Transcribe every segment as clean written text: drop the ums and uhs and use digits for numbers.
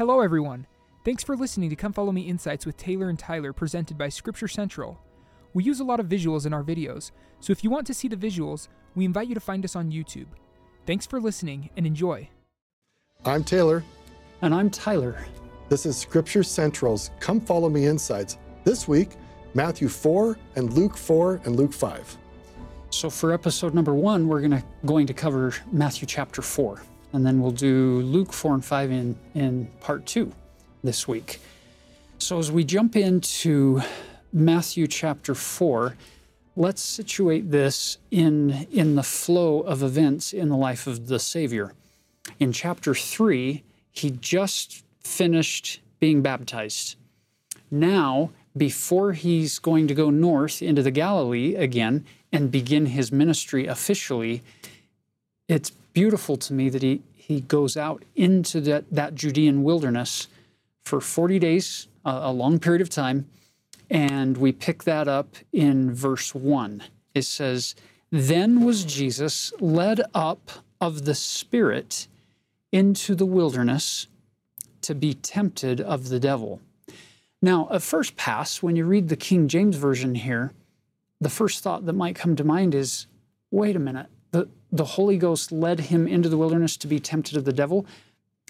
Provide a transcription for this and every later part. Hello everyone! Thanks for listening to Come Follow Me Insights with Taylor and Tyler, presented by Scripture Central. We use a lot of visuals in our videos, so if you want to see the visuals, we invite you to find us on YouTube. Thanks for listening and enjoy. I'm Taylor. And I'm Tyler. This is Scripture Central's Come Follow Me Insights. This week, Matthew 4 and Luke 4 and Luke 5. So for episode number 1, we're going to cover Matthew chapter 4, and then we'll do Luke 4 and 5 in part 2 this week. So as we jump into Matthew chapter 4, let's situate this in the flow of events in the life of the Savior. In chapter 3, he just finished being baptized. Now, before he's going to go north into the Galilee again and begin his ministry officially, it's beautiful to me that he goes out into that Judean wilderness for 40 days, a long period of time, and we pick that up in verse 1. It says, "Then was Jesus led up of the Spirit into the wilderness to be tempted of the devil." Now, at first pass, when you read the King James Version here, the first thought that might come to mind is, wait a minute, the Holy Ghost led him into the wilderness to be tempted of the devil.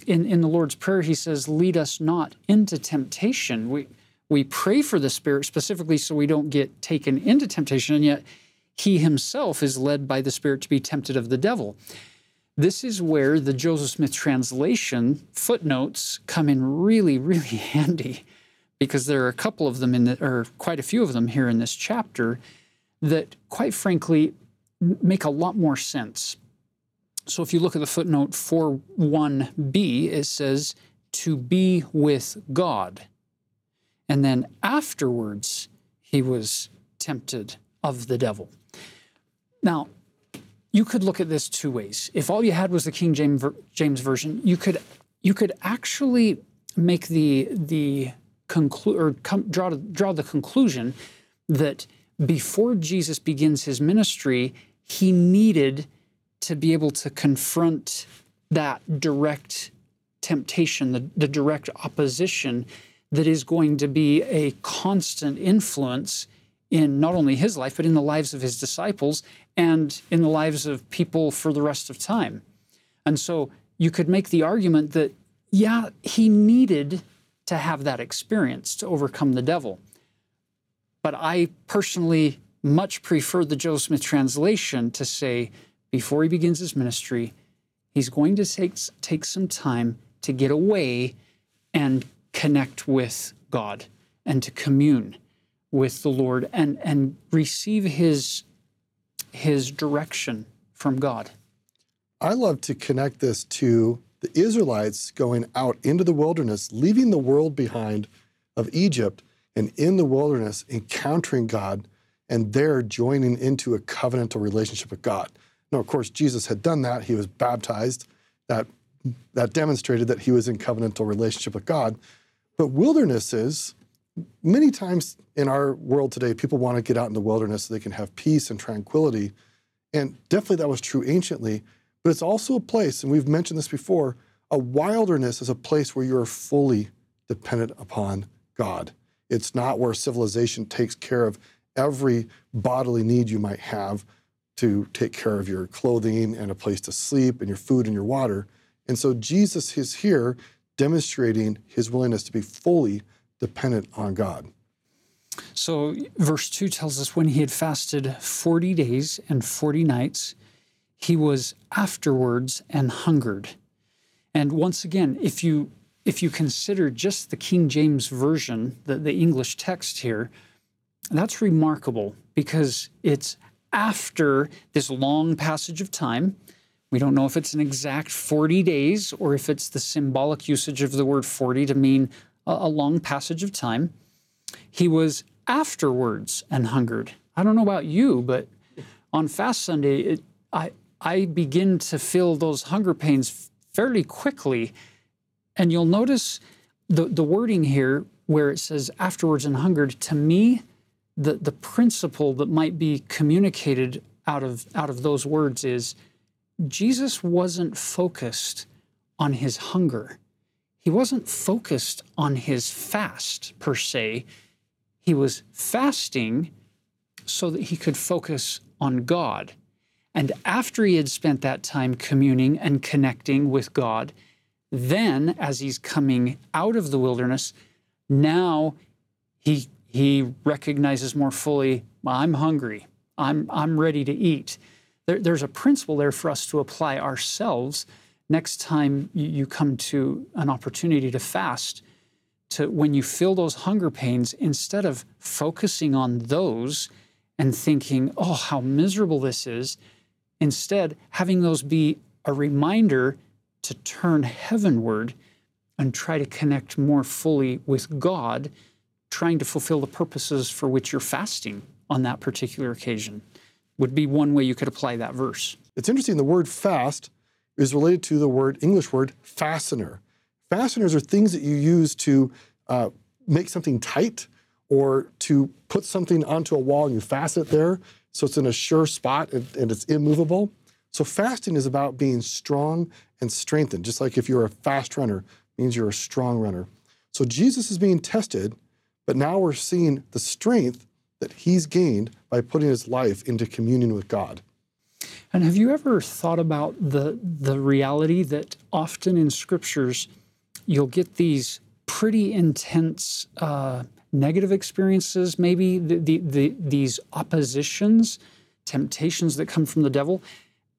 In the Lord's Prayer, he says, "Lead us not into temptation." We pray for the Spirit specifically so we don't get taken into temptation, and yet he himself is led by the Spirit to be tempted of the devil. This is where the Joseph Smith translation footnotes come in really, really handy, because there are a couple of them or quite a few of them here in this chapter that, quite frankly, make a lot more sense. So if you look at the footnote 4:1b, it says, "to be with God." And then afterwards, he was tempted of the devil. Now, you could look at this two ways. If all you had was the King James Version, you could actually make draw the conclusion that before Jesus begins his ministry, he needed to be able to confront that direct temptation, the direct opposition that is going to be a constant influence in not only his life, but in the lives of his disciples and in the lives of people for the rest of time. And so you could make the argument that, yeah, he needed to have that experience to overcome the devil. But I personally much prefer the Joseph Smith translation to say, before he begins his ministry, he's going to take some time to get away and connect with God and to commune with the Lord and receive his direction from God. I love to connect this to the Israelites going out into the wilderness, leaving the world behind of Egypt, and in the wilderness encountering God, and there joining into a covenantal relationship with God. Now, of course, Jesus had done that. He was baptized. That demonstrated that he was in covenantal relationship with God. But wildernesses, many times in our world today, people want to get out in the wilderness so they can have peace and tranquility. And definitely that was true anciently. But it's also a place, and we've mentioned this before, a wilderness is a place where you're fully dependent upon God. It's not where civilization takes care of every bodily need you might have to take care of your clothing and a place to sleep and your food and your water. And so Jesus is here demonstrating his willingness to be fully dependent on God. So verse 2 tells us when he had fasted 40 days and 40 nights, he was afterwards and hungered. And once again, if you consider just the King James Version, the English text here, that's remarkable because it's after this long passage of time. We don't know if it's an exact 40 days or if it's the symbolic usage of the word 40 to mean a long passage of time. He was afterwards and hungered. I don't know about you, but on Fast Sunday, I begin to feel those hunger pains fairly quickly. And you'll notice the wording here where it says afterwards and hungered, to me, the principle that might be communicated out of those words is Jesus wasn't focused on his hunger. he wasn't focused on his fast per se. He was fasting so that he could focus on God. And after he had spent that time communing and connecting with God, then as he's coming out of the wilderness, now he recognizes more fully, I'm hungry, I'm ready to eat. There's a principle there for us to apply ourselves next time you come to an opportunity to fast, to when you feel those hunger pains, instead of focusing on those and thinking, oh, how miserable this is, instead having those be a reminder to turn heavenward and try to connect more fully with God, trying to fulfill the purposes for which you're fasting on that particular occasion, would be one way you could apply that verse. It's interesting, the word fast is related to the word, English word, fastener. Fasteners are things that you use to make something tight or to put something onto a wall and you fasten it there so it's in a sure spot and it's immovable. So fasting is about being strong and strengthened, just like if you're a fast runner, it means you're a strong runner. So Jesus is being tested, but now we're seeing the strength that he's gained by putting his life into communion with God. And have you ever thought about the reality that often in scriptures, you'll get these pretty intense negative experiences, maybe these oppositions, temptations that come from the devil,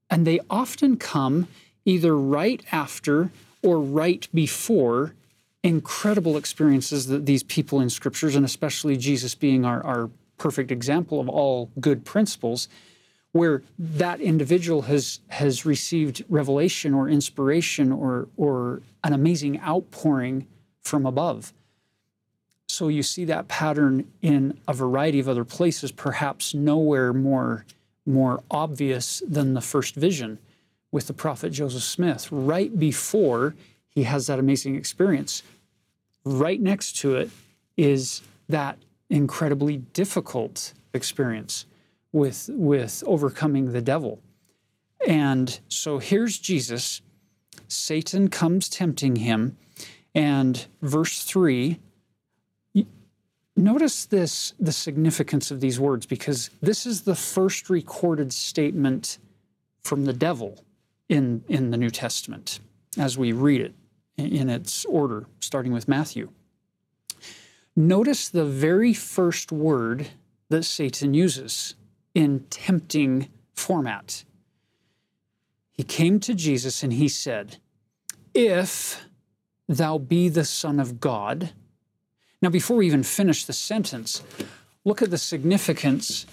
and they often come either right after or right before incredible experiences that these people in scriptures, and especially Jesus being our perfect example of all good principles, where that individual has received revelation or inspiration or an amazing outpouring from above. So you see that pattern in a variety of other places, perhaps nowhere more obvious than the first vision with the prophet Joseph Smith. Right before he has that amazing experience, right next to it is that incredibly difficult experience with overcoming the devil. And so here's Jesus. Satan comes tempting him. And verse 3, notice the significance of these words, because this is the first recorded statement from the devil in the New Testament, as we read it in its order, starting with Matthew. Notice the very first word that Satan uses in tempting format. He came to Jesus and he said, "If thou be the Son of God." Now, before we even finish the sentence, look at the significance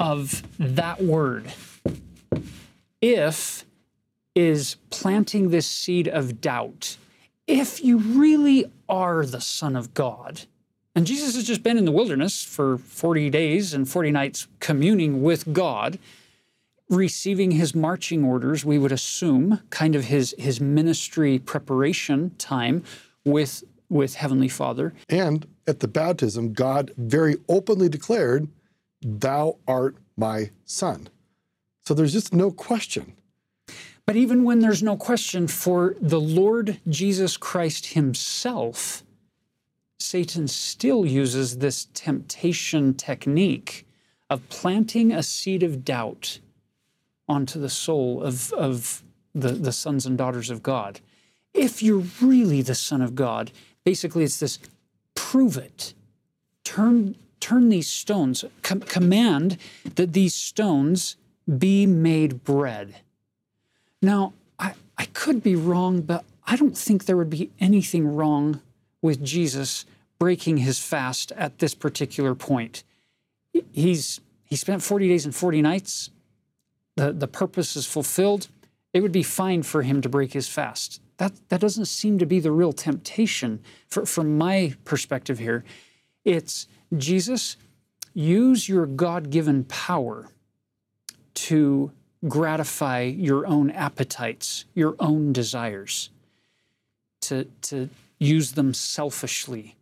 of that word. If is planting this seed of doubt. If you really are the Son of God, and Jesus has just been in the wilderness for 40 days and 40 nights communing with God, receiving his marching orders, we would assume, kind of his ministry preparation time with Heavenly Father. And at the baptism, God very openly declared, "Thou art my Son." So there's just no question. But even when there's no question, for the Lord Jesus Christ himself, Satan still uses this temptation technique of planting a seed of doubt onto the soul of the sons and daughters of God. If you're really the Son of God, basically it's this, prove it. Turn these stones, command that these stones be made bread. Now, I could be wrong, but I don't think there would be anything wrong with Jesus breaking his fast at this particular point. He spent 40 days and 40 nights. The purpose is fulfilled. It would be fine for him to break his fast. That doesn't seem to be the real temptation from my perspective here. It's, Jesus, use your God-given power to gratify your own appetites, your own desires, to use them selfishly.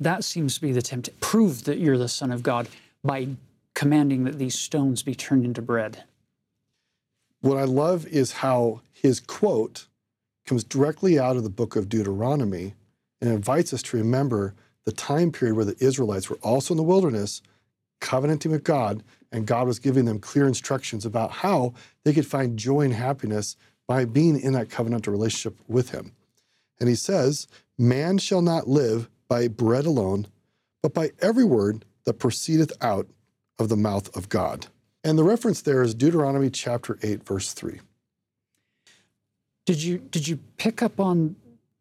That seems to be the temptation. Prove that you're the Son of God by commanding that these stones be turned into bread. What I love is how his quote comes directly out of the book of Deuteronomy and invites us to remember the time period where the Israelites were also in the wilderness, covenanting with God, and God was giving them clear instructions about how they could find joy and happiness by being in that covenantal relationship with him. And he says, "Man shall not live by bread alone, but by every word that proceedeth out of the mouth of God." And the reference there is Deuteronomy chapter 8, verse 3. Did you pick up on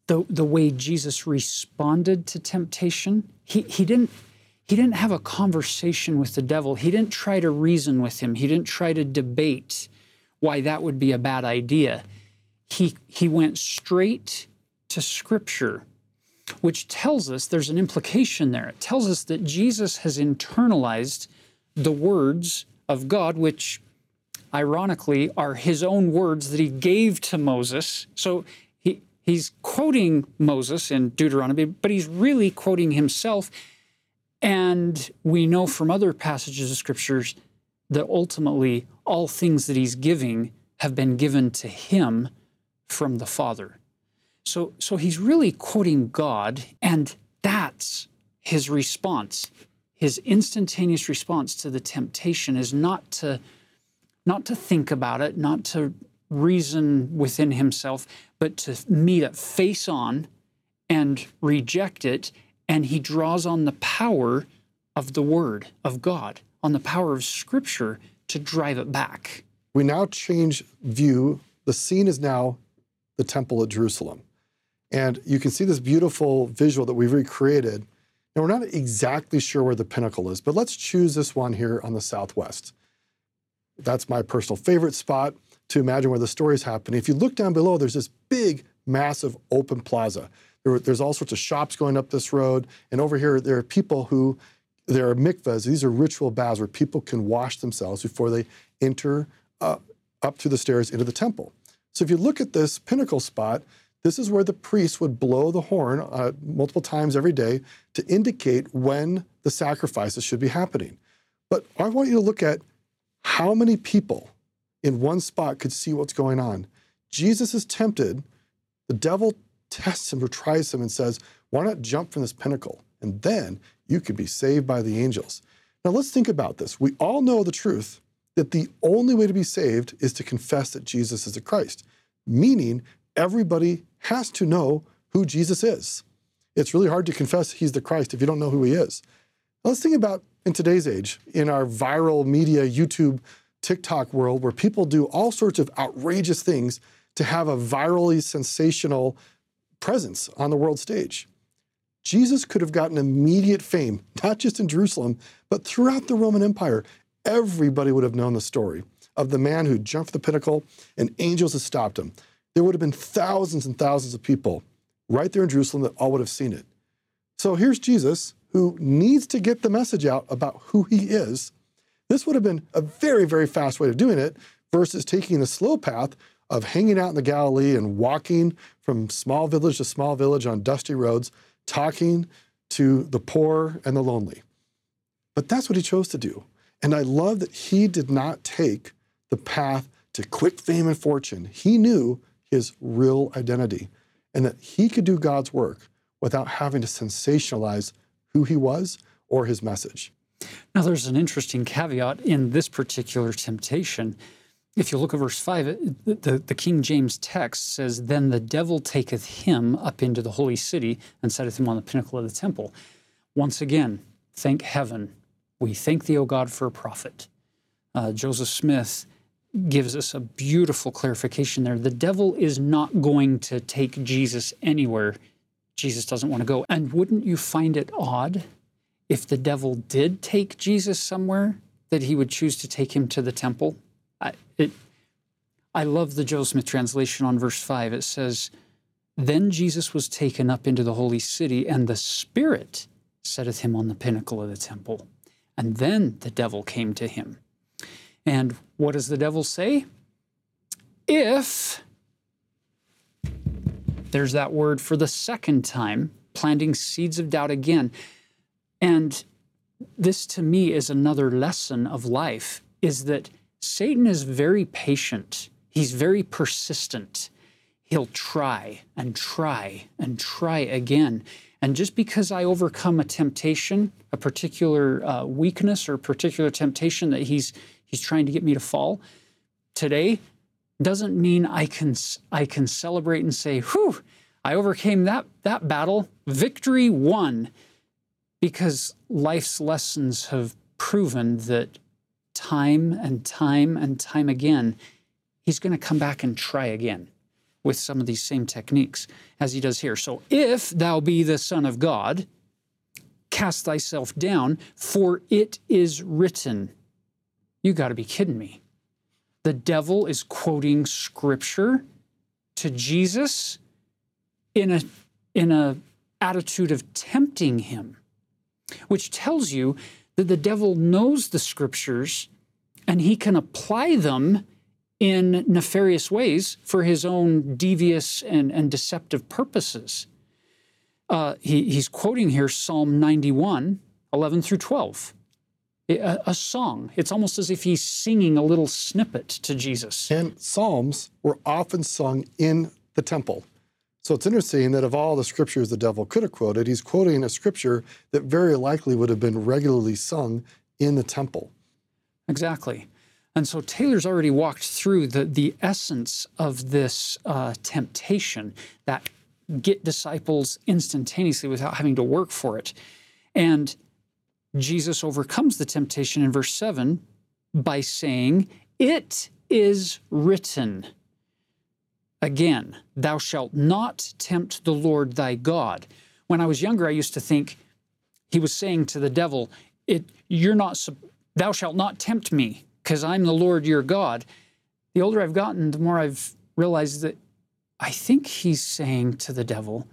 the way Jesus responded to temptation? He didn't have a conversation with the devil. He didn't try to reason with him. He didn't try to debate why that would be a bad idea. He went straight to Scripture, which tells us there's an implication there. It tells us that Jesus has internalized the words of God, which ironically are his own words that he gave to Moses. So he's quoting Moses in Deuteronomy, but he's really quoting himself. And we know from other passages of Scriptures that ultimately all things that he's giving have been given to him from the Father. So he's really quoting God, and that's his response. His instantaneous response to the temptation is not to think about it, not to reason within himself, but to meet it face on and reject it. And he draws on the power of the Word of God, on the power of Scripture to drive it back. We now change view. The scene is now the temple at Jerusalem. And you can see this beautiful visual that we've recreated. Now, we're not exactly sure where the pinnacle is, but let's choose this one here on the southwest. That's my personal favorite spot to imagine where the story's happening. If you look down below, there's this big, massive open plaza. There's all sorts of shops going up this road. And over here, there are mikvahs. These are ritual baths where people can wash themselves before they enter up through the stairs into the temple. So if you look at this pinnacle spot, this is where the priest would blow the horn multiple times every day to indicate when the sacrifices should be happening. But I want you to look at how many people in one spot could see what's going on. Jesus is tempted. The devil tests him or tries him and says, why not jump from this pinnacle? And then you could be saved by the angels. Now let's think about this. We all know the truth that the only way to be saved is to confess that Jesus is the Christ, meaning everybody has to know who Jesus is. It's really hard to confess he's the Christ if you don't know who he is. Now, let's think about in today's age, in our viral media, YouTube, TikTok world, where people do all sorts of outrageous things to have a virally sensational presence on the world stage. Jesus could have gotten immediate fame, not just in Jerusalem, but throughout the Roman Empire. Everybody would have known the story of the man who jumped the pinnacle and angels had stopped him. There would have been thousands and thousands of people right there in Jerusalem that all would have seen it. So here's Jesus, who needs to get the message out about who he is. This would have been a very, very fast way of doing it versus taking the slow path of hanging out in the Galilee and walking from small village to small village on dusty roads, talking to the poor and the lonely. But that's what he chose to do. And I love that he did not take the path to quick fame and fortune. He knew his real identity and that he could do God's work without having to sensationalize who he was or his message. Now, there's an interesting caveat in this particular temptation. If you look at verse 5, the King James text says, "Then the devil taketh him up into the holy city and setteth him on the pinnacle of the temple." Once again, thank heaven. We thank thee, O God, for a prophet. Joseph Smith gives us a beautiful clarification there. The devil is not going to take Jesus anywhere Jesus doesn't want to go. And wouldn't you find it odd if the devil did take Jesus somewhere, that he would choose to take him to the temple? I love the Joseph Smith translation on verse 5. It says, "Then Jesus was taken up into the holy city, and the Spirit setteth him on the pinnacle of the temple. And then the devil came to him." And what does the devil say? If, there's that word for the second time, planting seeds of doubt again. And this to me is another lesson of life, is that Satan is very patient. He's very persistent. he'll try and try and try again. And just because I overcome a temptation, a particular weakness or a particular temptation that he's trying to get me to fall today, doesn't mean I can celebrate and say, whew, I overcame that battle, victory won, because life's lessons have proven that time and time and time again, he's going to come back and try again with some of these same techniques as he does here. So if thou be the Son of God, cast thyself down, for it is written. You got to be kidding me. The devil is quoting Scripture to Jesus in a attitude of tempting him, which tells you that the devil knows the Scriptures and he can apply them in nefarious ways for his own devious and deceptive purposes. He's quoting here Psalm 91, 11 through 12. A song. It's almost as if he's singing a little snippet to Jesus. And Psalms were often sung in the temple. So it's interesting that of all the scriptures the devil could have quoted, he's quoting a scripture that very likely would have been regularly sung in the temple. Exactly. And so Taylor's already walked through the essence of this temptation that get disciples instantaneously without having to work for it. And Jesus overcomes the temptation in verse 7 by saying, it is written, again, thou shalt not tempt the Lord thy God. When I was younger, I used to think he was saying to the devil, thou shalt not tempt me, because I'm the Lord your God. The older I've gotten, the more I've realized that I think he's saying to the devil,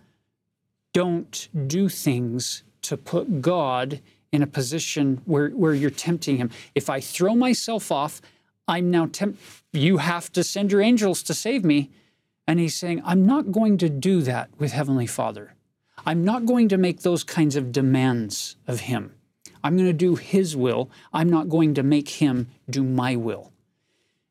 don't do things to put God in a position where you're tempting him. If I throw myself off, I'm now tempted. You have to send your angels to save me. And he's saying, I'm not going to do that with Heavenly Father. I'm not going to make those kinds of demands of him. I'm going to do his will. I'm not going to make him do my will.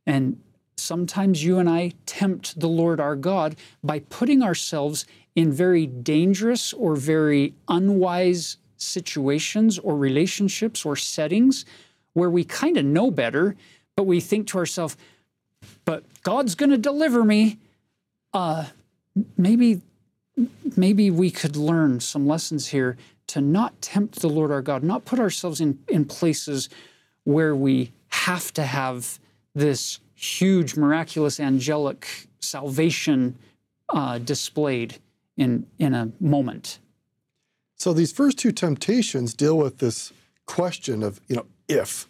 And sometimes you and I tempt the Lord our God by putting ourselves in very dangerous or very unwise situations or relationships or settings where we kind of know better, but we think to ourselves, but God's going to deliver me. Maybe we could learn some lessons here to not tempt the Lord our God, not put ourselves in places where we have to have this huge, miraculous, angelic salvation displayed in a moment. So these first two temptations deal with this question of, if.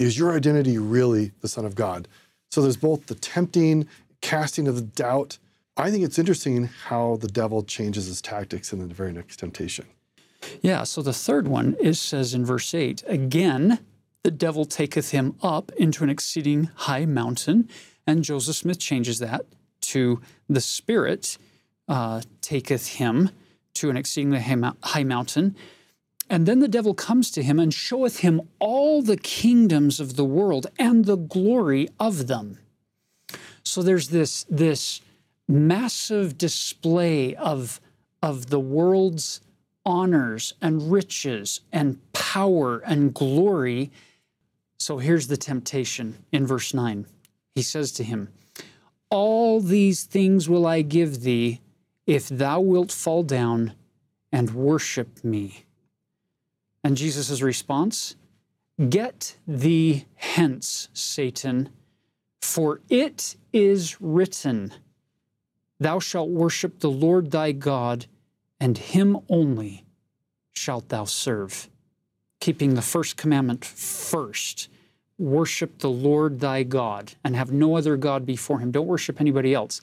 Is your identity really the Son of God? So there's both the tempting, casting of the doubt. I think it's interesting how the devil changes his tactics in the very next temptation. Yeah, so the third one says in verse 8, again, the devil taketh him up into an exceeding high mountain. And Joseph Smith changes that to the Spirit taketh him to an exceedingly high mountain. And then the devil comes to him and showeth him all the kingdoms of the world and the glory of them. So there's this massive display of the world's honors and riches and power and glory. So here's the temptation in verse 9. He says to him, all these things will I give thee if thou wilt fall down and worship me. And Jesus' response, get thee hence, Satan, for it is written, thou shalt worship the Lord thy God, and him only shalt thou serve. Keeping the first commandment first, worship the Lord thy God, and have no other God before him. Don't worship anybody else.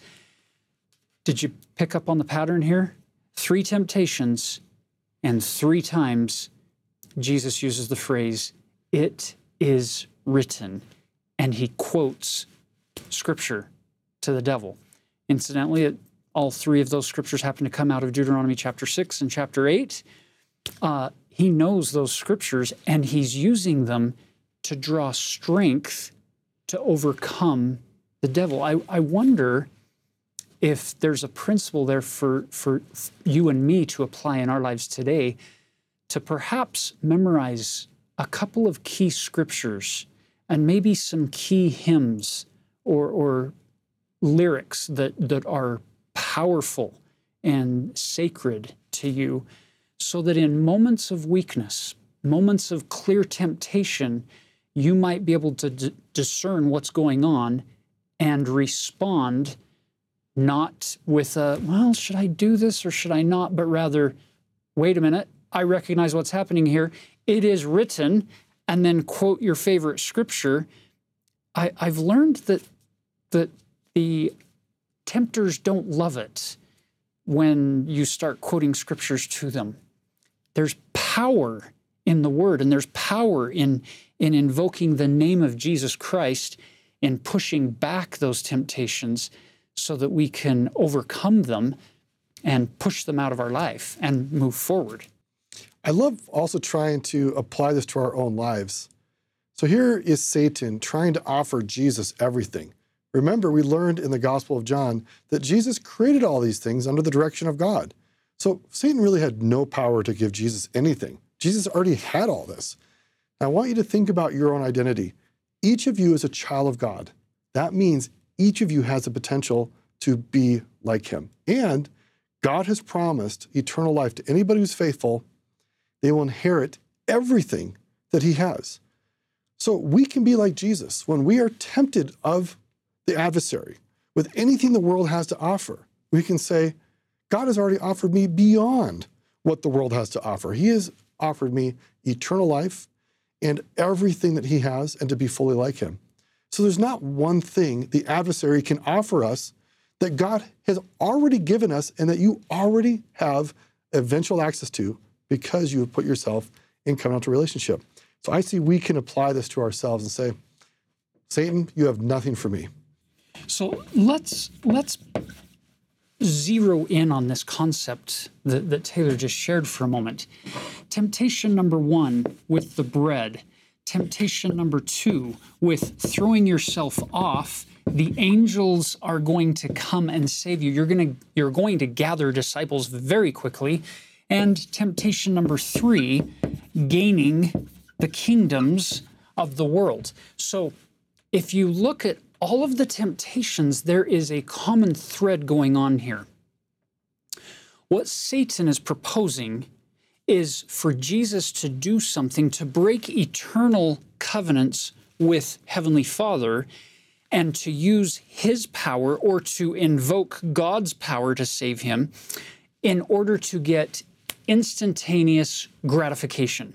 Did you pick up on the pattern here? 3 temptations, and 3 times Jesus uses the phrase, it is written, and he quotes Scripture to the devil. Incidentally, all 3 of those scriptures happen to come out of Deuteronomy chapter 6 and chapter 8. He knows those scriptures, and he's using them to draw strength to overcome the devil. I wonder if there's a principle there for you and me to apply in our lives today, to perhaps memorize a couple of key scriptures and maybe some key hymns or lyrics that are powerful and sacred to you, so that in moments of weakness, moments of clear temptation, you might be able to discern what's going on and respond not with a, well, should I do this or should I not, but rather, wait a minute, I recognize what's happening here. It is written, and then quote your favorite scripture. I've learned that the tempters don't love it when you start quoting scriptures to them. There's power in the Word, and there's power in invoking the name of Jesus Christ and pushing back those temptations so that we can overcome them and push them out of our life and move forward. I love also trying to apply this to our own lives. So here is Satan trying to offer Jesus everything. Remember, we learned in the Gospel of John that Jesus created all these things under the direction of God. So Satan really had no power to give Jesus anything. Jesus already had all this. I want you to think about your own identity. Each of you is a child of God. That means each of you has the potential to be like him. And God has promised eternal life to anybody who's faithful. They will inherit everything that he has. So we can be like Jesus when we are tempted of the adversary with anything the world has to offer. We can say, God has already offered me beyond what the world has to offer. He has offered me eternal life and everything that he has, and to be fully like him. So there's not one thing the adversary can offer us that God has already given us and that you already have eventual access to because you have put yourself in covenantal relationship. So I see we can apply this to ourselves and say, Satan, you have nothing for me. So let's zero in on this concept that Taylor just shared for a moment. Temptation number one with the bread. Temptation number two with throwing yourself off. The angels are going to come and save you. You're going to gather disciples very quickly. And temptation number three, gaining the kingdoms of the world. So if you look at all of the temptations, there is a common thread going on here. What Satan is proposing is for Jesus to do something to break eternal covenants with Heavenly Father and to use his power or to invoke God's power to save him in order to get instantaneous gratification.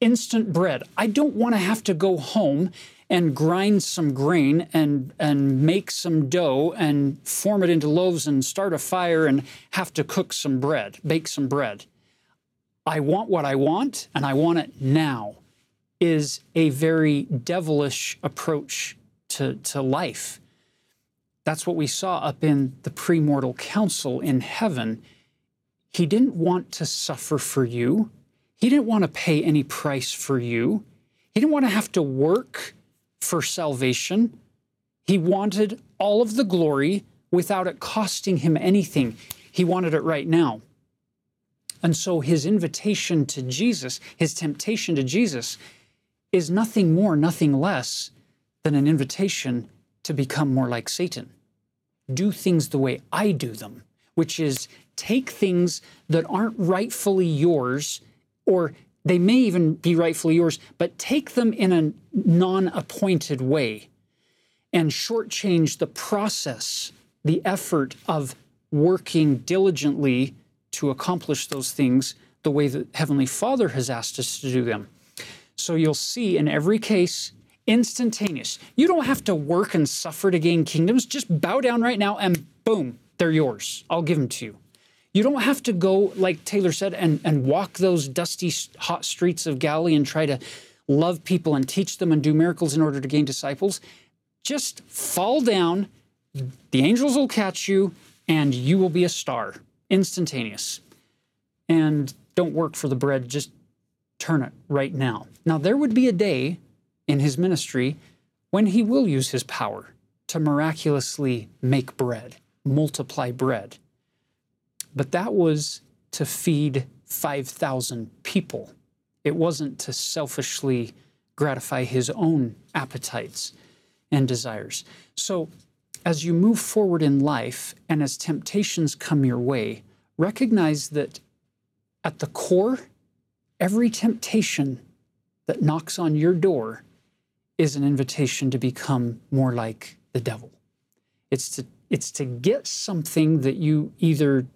Instant bread. I don't want to have to go home and grind some grain and make some dough and form it into loaves and start a fire and have to cook some bread, bake some bread. I want what I want, and I want it now, is a very devilish approach to life. That's what we saw up in the premortal council in heaven. He didn't want to suffer for you. He didn't want to pay any price for you. He didn't want to have to work for salvation. He wanted all of the glory without it costing him anything. He wanted it right now. And so his invitation to Jesus, his temptation to Jesus, is nothing more, nothing less than an invitation to become more like Satan. Do things the way I do them, which is take things that aren't rightfully yours, or they may even be rightfully yours, but take them in a non-appointed way and shortchange the process, the effort of working diligently to accomplish those things the way that Heavenly Father has asked us to do them. So you'll see in every case, instantaneous. You don't have to work and suffer to gain kingdoms. Just bow down right now and boom, they're yours. I'll give them to you. You don't have to go, like Taylor said, and walk those dusty, hot streets of Galilee and try to love people and teach them and do miracles in order to gain disciples. Just fall down, the angels will catch you, and you will be a star. Instantaneous. And don't work for the bread, just turn it right now. Now, there would be a day in his ministry when he will use his power to miraculously make bread multiply bread. But that was to feed 5,000 people. It wasn't to selfishly gratify his own appetites and desires. So as you move forward in life and as temptations come your way, recognize that at the core, every temptation that knocks on your door is an invitation to become more like the devil. It's to get something that you either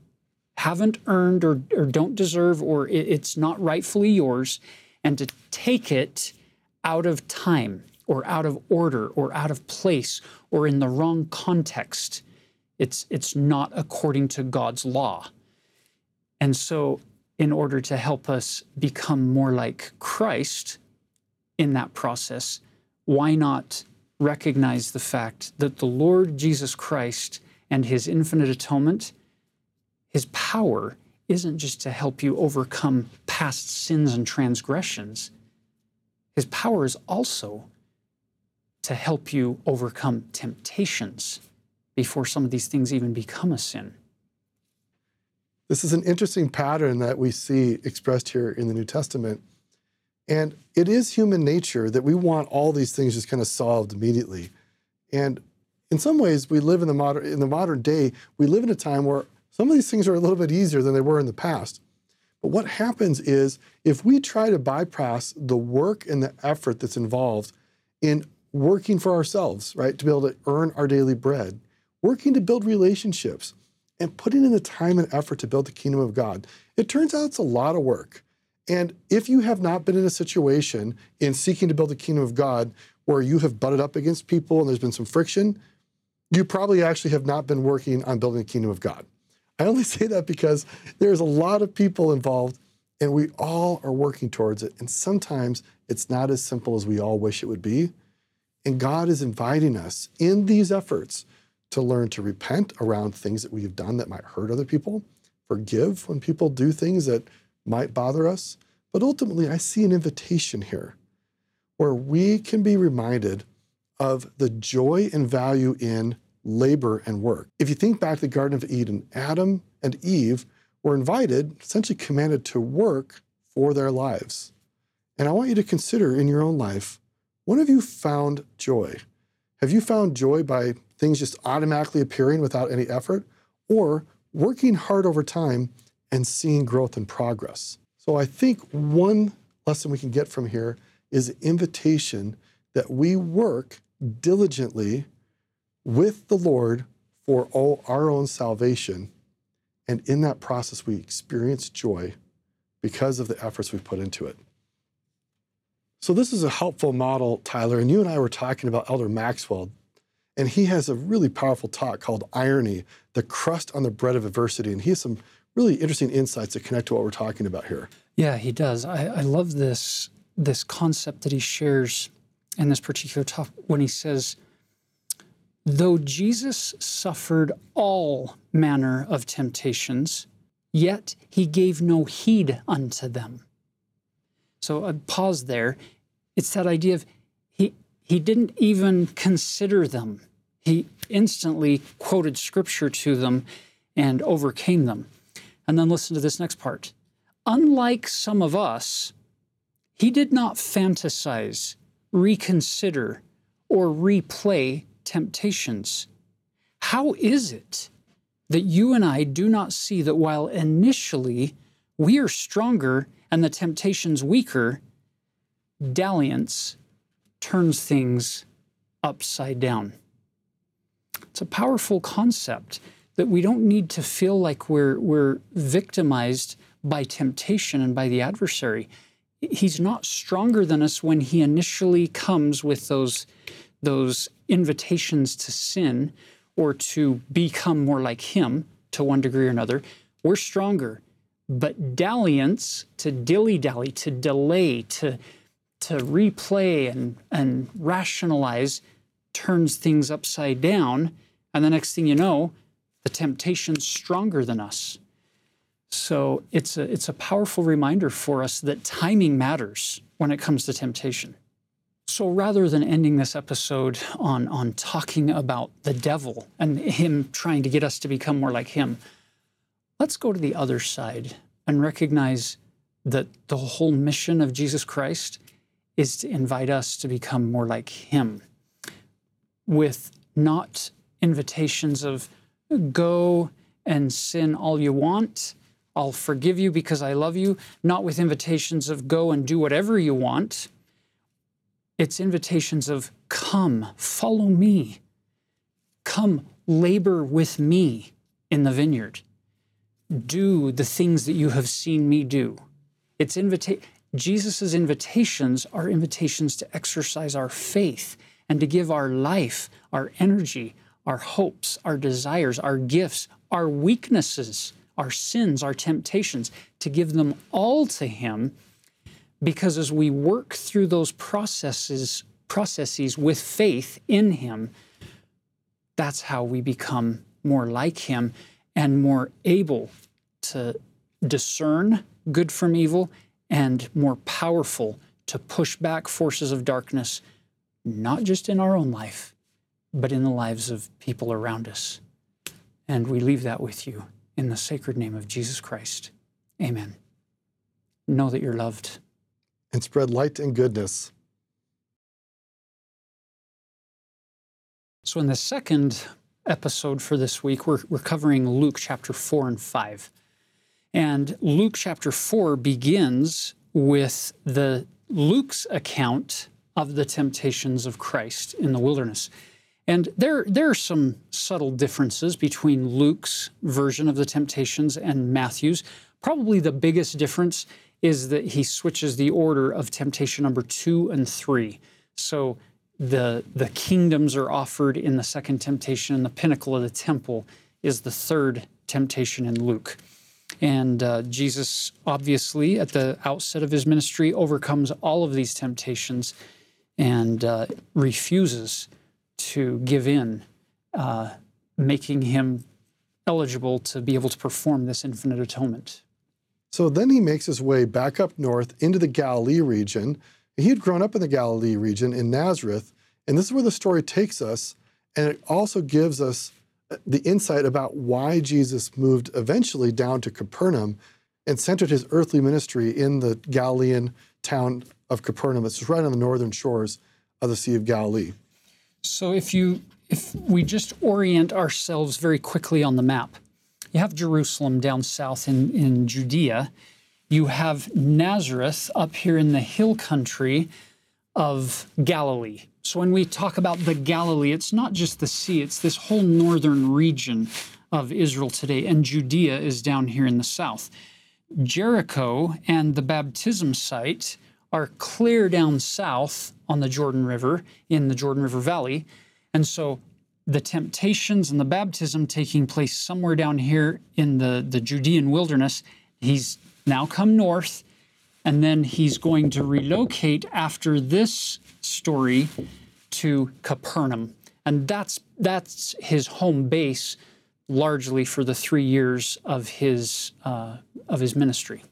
haven't earned or don't deserve, or it's not rightfully yours, and to take it out of time or out of order or out of place or in the wrong context. It's not according to God's law. And so in order to help us become more like Christ in that process, why not recognize the fact that the Lord Jesus Christ and his infinite atonement, his power isn't just to help you overcome past sins and transgressions. His power is also to help you overcome temptations before some of these things even become a sin. This is an interesting pattern that we see expressed here in the New Testament. And it is human nature that we want all these things just kind of solved immediately. And in some ways, we live in the modern day, we live in a time where some of these things are a little bit easier than they were in the past. But what happens is if we try to bypass the work and the effort that's involved in working for ourselves, right, to be able to earn our daily bread, working to build relationships, and putting in the time and effort to build the kingdom of God, it turns out it's a lot of work. And if you have not been in a situation in seeking to build the kingdom of God where you have butted up against people and there's been some friction, you probably actually have not been working on building the kingdom of God. I only say that because there's a lot of people involved and we all are working towards it. And sometimes it's not as simple as we all wish it would be. And God is inviting us in these efforts to learn to repent around things that we have done that might hurt other people, forgive when people do things that might bother us. But ultimately, I see an invitation here where we can be reminded of the joy and value in labor and work. If you think back to the Garden of Eden, Adam and Eve were invited, essentially commanded to work for their lives. And I want you to consider in your own life, when have you found joy? Have you found joy by things just automatically appearing without any effort, or working hard over time and seeing growth and progress? So I think one lesson we can get from here is an invitation that we work diligently with the Lord for our own salvation. And in that process, we experience joy because of the efforts we put into it. So this is a helpful model, Tyler, and you and I were talking about Elder Maxwell, and he has a really powerful talk called Irony, the Crust on the Bread of Adversity. And he has some really interesting insights that connect to what we're talking about here. Yeah, he does. I love this concept that he shares in this particular talk when he says, though Jesus suffered all manner of temptations, yet he gave no heed unto them. So I'd pause there. It's that idea of he didn't even consider them. He instantly quoted scripture to them and overcame them. And then listen to this next part. Unlike some of us, he did not fantasize, reconsider, or replay temptations. How is it that you and I do not see that while initially we are stronger and the temptation's weaker, dalliance turns things upside down? It's a powerful concept that we don't need to feel like we're victimized by temptation and by the adversary. He's not stronger than us when he initially comes with those invitations to sin or to become more like him to one degree or another. We're stronger. But dalliance, to dilly-dally, to delay, to replay and rationalize turns things upside down. And the next thing you know, the temptation's stronger than us. So it's a powerful reminder for us that timing matters when it comes to temptation. So rather than ending this episode on talking about the devil and him trying to get us to become more like him, let's go to the other side and recognize that the whole mission of Jesus Christ is to invite us to become more like him, with not invitations of go and sin all you want, I'll forgive you because I love you, not with invitations of go and do whatever you want. It's invitations of come, follow me, come labor with me in the vineyard. Do the things that you have seen me do. It's Jesus's invitations are invitations to exercise our faith and to give our life, our energy, our hopes, our desires, our gifts, our weaknesses, our sins, our temptations, to give them all to him, because as we work through those processes with faith in him, that's how we become more like him and more able to discern good from evil and more powerful to push back forces of darkness, not just in our own life, but in the lives of people around us. And we leave that with you in the sacred name of Jesus Christ. Amen. Know that you're loved. And spread light and goodness. So in the second episode for this week, we're covering Luke chapter 4 and 5. And Luke chapter 4 begins with Luke's account of the temptations of Christ in the wilderness. And there are some subtle differences between Luke's version of the temptations and Matthew's. Probably the biggest difference is that he switches the order of temptation number 2 and 3. So the kingdoms are offered in the second temptation, and the pinnacle of the temple is the third temptation in Luke. And Jesus, obviously, at the outset of his ministry, overcomes all of these temptations and refuses to give in, making him eligible to be able to perform this infinite atonement. So then he makes his way back up north into the Galilee region. He had grown up in the Galilee region in Nazareth, and this is where the story takes us, and it also gives us the insight about why Jesus moved eventually down to Capernaum and centered his earthly ministry in the Galilean town of Capernaum. It's right on the northern shores of the Sea of Galilee. So if we just orient ourselves very quickly on the map, you have Jerusalem down south in Judea. You have Nazareth up here in the hill country of Galilee. So when we talk about the Galilee, it's not just the sea, it's this whole northern region of Israel today, and Judea is down here in the south. Jericho and the baptism site are clear down south on the Jordan River, in the Jordan River Valley, and so the temptations and the baptism taking place somewhere down here in the Judean wilderness. He's now come north, and then he's going to relocate after this story to Capernaum. And that's his home base largely for the 3 years of his ministry.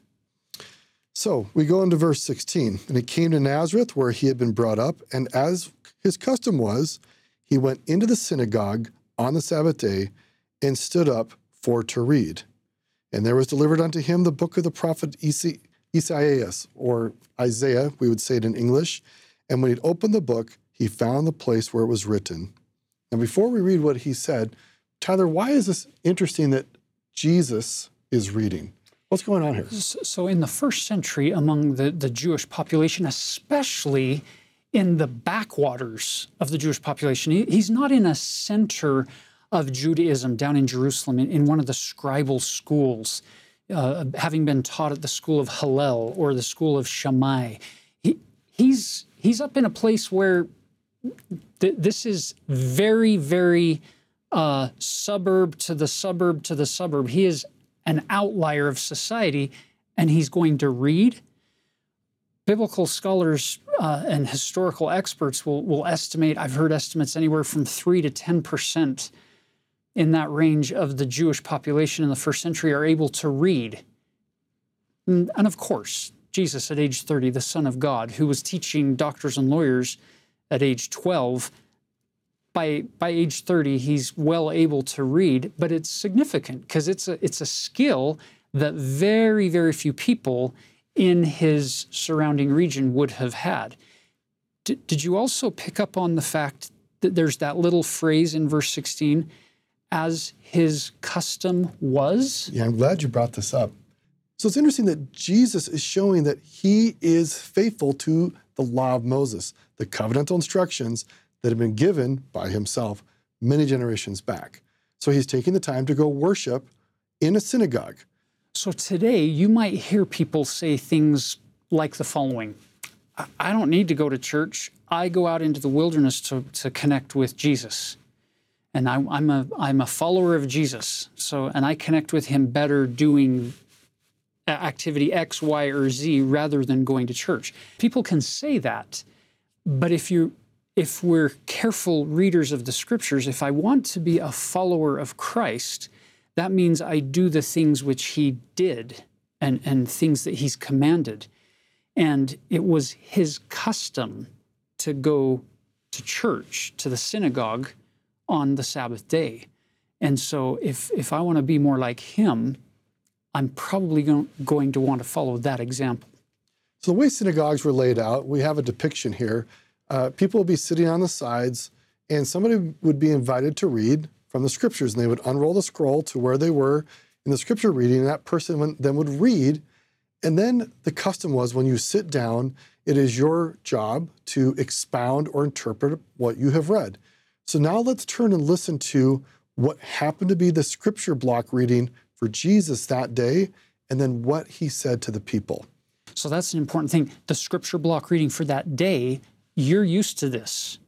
So we go into verse 16. And he came to Nazareth where he had been brought up, and as his custom was, he went into the synagogue on the Sabbath day and stood up for to read. And there was delivered unto him the book of the prophet Isaiah, we would say it in English. And when he'd opened the book, he found the place where it was written. And before we read what he said, Tyler, why is this interesting that Jesus is reading? What's going on here? So in the first century, among the Jewish population, especially in the backwaters of the Jewish population, he's not in a center of Judaism down in Jerusalem in one of the scribal schools, having been taught at the school of Hillel or the school of Shammai. He's up in a place where this is very, very suburb to the suburb to the suburb. He is an outlier of society, and he's going to read. Biblical scholars and historical experts will estimate, I've heard estimates anywhere from 3 to 10% in that range of the Jewish population in the first century are able to read. And of course, Jesus at age 30, the Son of God, who was teaching doctors and lawyers at age 12. By age 30, he's well able to read, but it's significant because it's a skill that very, very few people in his surrounding region would have had. Did you also pick up on the fact that there's that little phrase in verse 16, as his custom was? Yeah, I'm glad you brought this up. So it's interesting that Jesus is showing that he is faithful to the law of Moses, the covenantal instructions that have been given by himself many generations back. So he's taking the time to go worship in a synagogue. So today you might hear people say things like the following: I don't need to go to church. I go out into the wilderness to connect with Jesus. And I'm a follower of Jesus. So, and I connect with him better doing activity X, Y, or Z rather than going to church. People can say that, but if we're careful readers of the scriptures, if I want to be a follower of Christ, that means I do the things which he did and things that he's commanded. And it was his custom to go to church, to the synagogue, on the Sabbath day. And so if I want to be more like him, I'm probably going to want to follow that example. So the way synagogues were laid out, we have a depiction here. People would be sitting on the sides, and somebody would be invited to read from the scriptures, and they would unroll the scroll to where they were in the scripture reading, and that person then would read. And then the custom was, when you sit down, it is your job to expound or interpret what you have read. So now let's turn and listen to what happened to be the scripture block reading for Jesus that day, and then what he said to the people. So that's an important thing. The scripture block reading for that day, you're used to this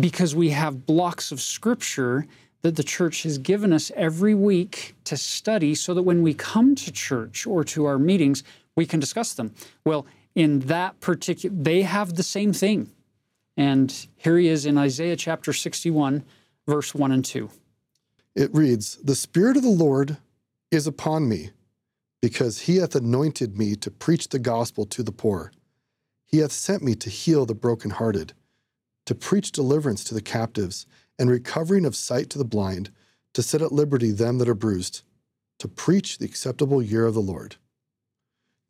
because we have blocks of scripture that the church has given us every week to study so that when we come to church or to our meetings, we can discuss them. Well, in that particular, they have the same thing. And here he is in Isaiah chapter 61, verse 1 and 2. It reads, "The Spirit of the Lord is upon me, because he hath anointed me to preach the gospel to the poor. He hath sent me to heal the brokenhearted, to preach deliverance to the captives, and recovering of sight to the blind, to set at liberty them that are bruised, to preach the acceptable year of the Lord."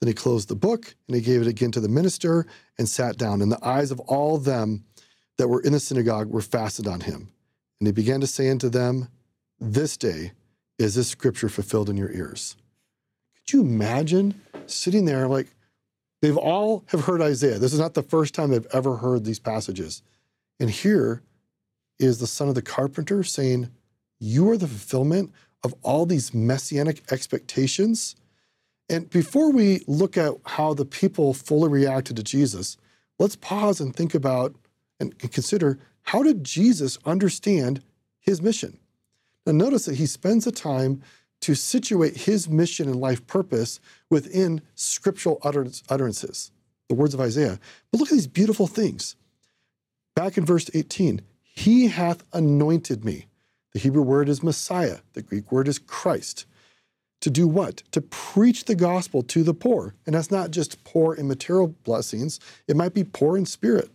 Then he closed the book, and he gave it again to the minister, and sat down. And the eyes of all them that were in the synagogue were fastened on him. And he began to say unto them, "This day is this scripture fulfilled in your ears." Could you imagine sitting there like, they've all have heard Isaiah. This is not the first time they've ever heard these passages. And here is the son of the carpenter saying, "You are the fulfillment of all these messianic expectations." And before we look at how the people fully reacted to Jesus, let's pause and think about and consider, how did Jesus understand his mission? Now notice that he spends the time to situate his mission and life purpose within scriptural utterances, the words of Isaiah. But look at these beautiful things. Back in verse 18, "He hath anointed me." The Hebrew word is Messiah. The Greek word is Christ. To do what? To preach the gospel to the poor. And that's not just poor in material blessings. It might be poor in spirit.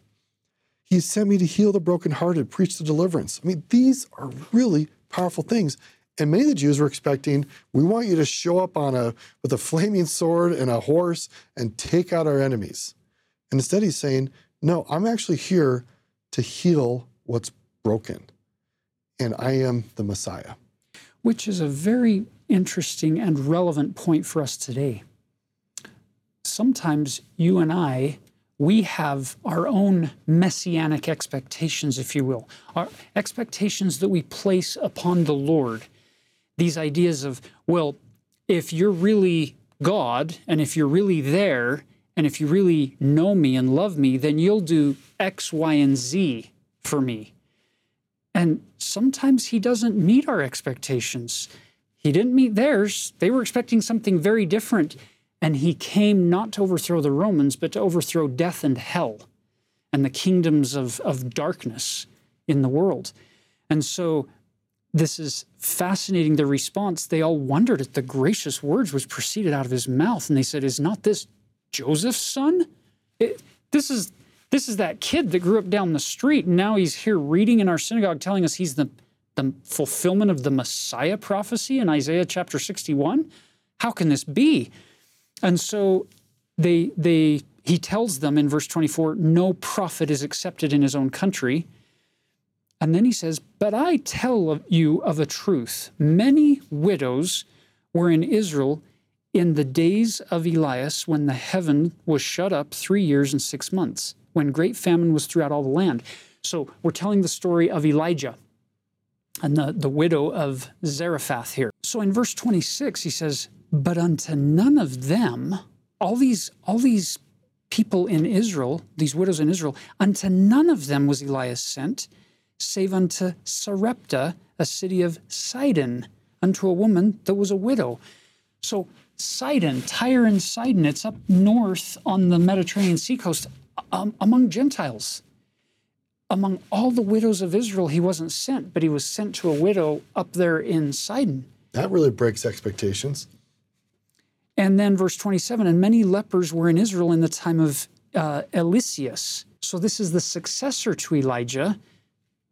"He sent me to heal the brokenhearted, preach the deliverance." I mean, these are really powerful things. And many of the Jews were expecting, we want you to show up with a flaming sword and a horse and take out our enemies. And instead he's saying, no, I'm actually here to heal what's broken. And I am the Messiah. Which is a very interesting and relevant point for us today. Sometimes you and I, we have our own messianic expectations, if you will, our expectations that we place upon the Lord. These ideas of, well, if you're really God, and if you're really there, and if you really know me and love me, then you'll do X, Y, and Z for me. And sometimes he doesn't meet our expectations. He didn't meet theirs. They were expecting something very different. And he came not to overthrow the Romans, but to overthrow death and hell and the kingdoms of darkness in the world. And so this is fascinating, the response. They all wondered at the gracious words which proceeded out of his mouth. And they said, "Is not this Joseph's son? This is that kid that grew up down the street, and now he's here reading in our synagogue telling us he's the fulfillment of the Messiah prophecy in Isaiah chapter 61. How can this be? And so he tells them in verse 24, no prophet is accepted in his own country. And then he says, but I tell you of a truth, many widows were in Israel in the days of Elias, when the heaven was shut up 3 years and 6 months, when great famine was throughout all the land. So we're telling the story of Elijah and the widow of Zarephath here. So in verse 26, he says, but unto none of them, all these people in Israel, these widows in Israel, unto none of them was Elias sent, save unto Sarepta, a city of Sidon, unto a woman that was a widow. So Sidon, Tyre and Sidon, it's up north on the Mediterranean seacoast, among Gentiles. Among all the widows of Israel, he wasn't sent, but he was sent to a widow up there in Sidon. That really breaks expectations. And then verse 27, and many lepers were in Israel in the time of Eliseus. So this is the successor to Elijah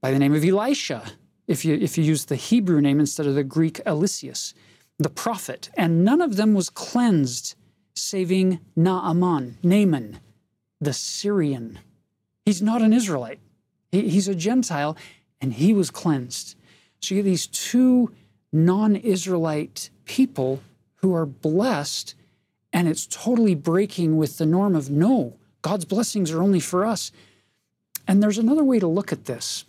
by the name of Elisha, if you use the Hebrew name instead of the Greek Eliseus, the prophet. And none of them was cleansed, saving Naaman, the Syrian. He's not an Israelite. He's a Gentile, and he was cleansed. So you get these two non-Israelite people who are blessed, and it's totally breaking with the norm of, no, God's blessings are only for us. And there's another way to look at this.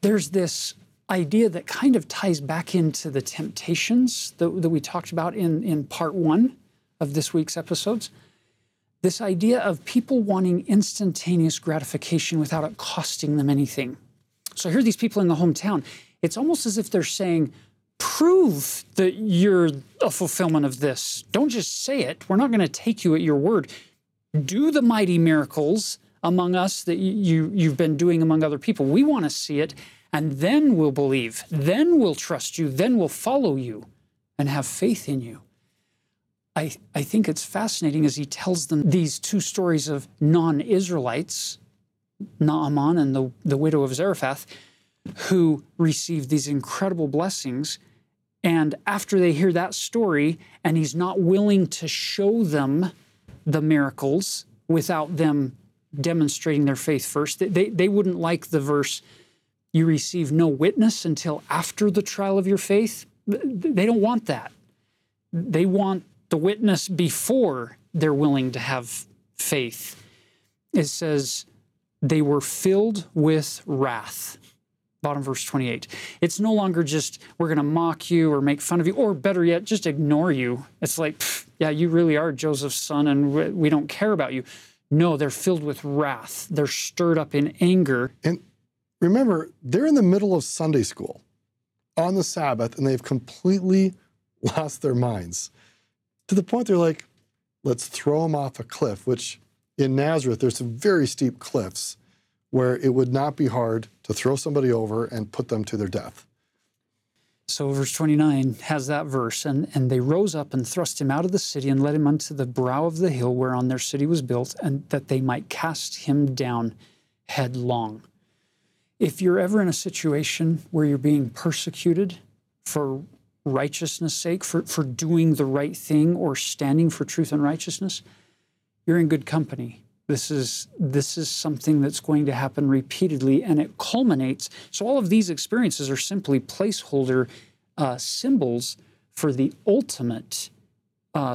There's this idea that kind of ties back into the temptations that we talked about in part 1 of this week's episodes. This idea of people wanting instantaneous gratification without it costing them anything. So here are these people in the hometown. It's almost as if they're saying, prove that you're a fulfillment of this. Don't just say it. We're not going to take you at your word. Do the mighty miracles among us that you've been doing among other people. We want to see it, and then we'll believe. Then we'll trust you. Then we'll follow you and have faith in you. I think it's fascinating as he tells them these two stories of non-Israelites, Naaman and the widow of Zarephath, who received these incredible blessings. And after they hear that story, and he's not willing to show them the miracles without them demonstrating their faith first. They wouldn't like the verse, you receive no witness until after the trial of your faith. They don't want that. They want the witness before they're willing to have faith. It says, they were filled with wrath. Bottom verse 28. It's no longer just, we're going to mock you or make fun of you, or better yet, just ignore you. It's like, yeah, you really are Joseph's son and we don't care about you. No, they're filled with wrath. They're stirred up in anger. And remember, they're in the middle of Sunday school on the Sabbath, and they've completely lost their minds. To the point they're like, let's throw him off a cliff, which in Nazareth, there's some very steep cliffs where it would not be hard to throw somebody over and put them to their death. So verse 29 has that verse, and they rose up and thrust him out of the city and led him unto the brow of the hill whereon their city was built, and that they might cast him down headlong. If you're ever in a situation where you're being persecuted for righteousness' sake, for doing the right thing or standing for truth and righteousness, you're in good company. This is something that's going to happen repeatedly, and it culminates. So all of these experiences are simply placeholder symbols for the ultimate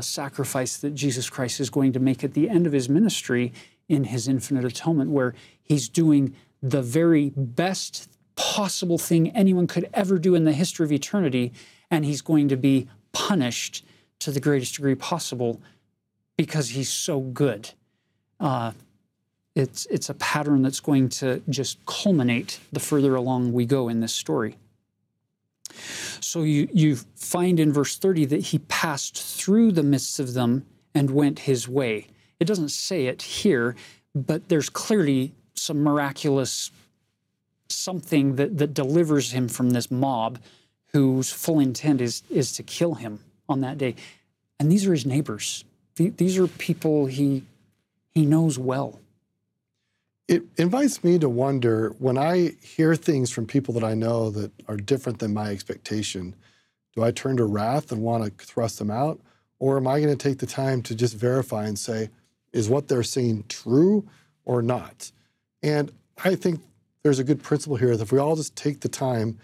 sacrifice that Jesus Christ is going to make at the end of his ministry in his infinite atonement, where he's doing the very best possible thing anyone could ever do in the history of eternity, and he's going to be punished to the greatest degree possible because he's so good. It's a pattern that's going to just culminate the further along we go in this story. So you find in verse 30 that he passed through the midst of them and went his way. It doesn't say it here, but there's clearly some miraculous something that delivers him from this mob whose full intent is to kill him on that day. And these are his neighbors. These are people he knows well. It invites me to wonder, when I hear things from people that I know that are different than my expectation, do I turn to wrath and want to thrust them out? Or am I going to take the time to just verify and say, is what they're saying true or not? And I think there's a good principle here that if we all just take the time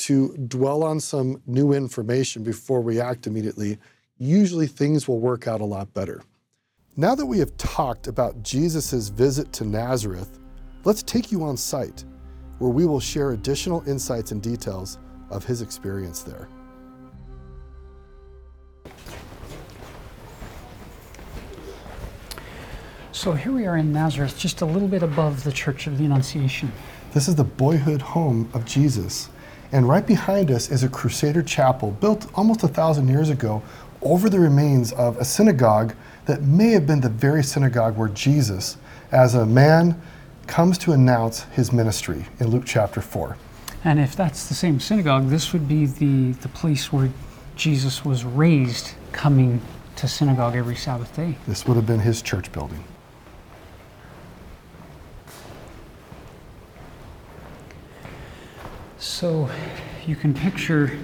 to dwell on some new information before we act immediately, usually things will work out a lot better. Now that we have talked about Jesus' visit to Nazareth, let's take you on site, where we will share additional insights and details of his experience there. So here we are in Nazareth, just a little bit above the Church of the Annunciation. This is the boyhood home of Jesus. And right behind us is a Crusader chapel built almost 1,000 years ago over the remains of a synagogue that may have been the very synagogue where Jesus, as a man, comes to announce his ministry in Luke chapter 4. And if that's the same synagogue, this would be the place where Jesus was raised, coming to synagogue every Sabbath day. This would have been his church building. So you can picture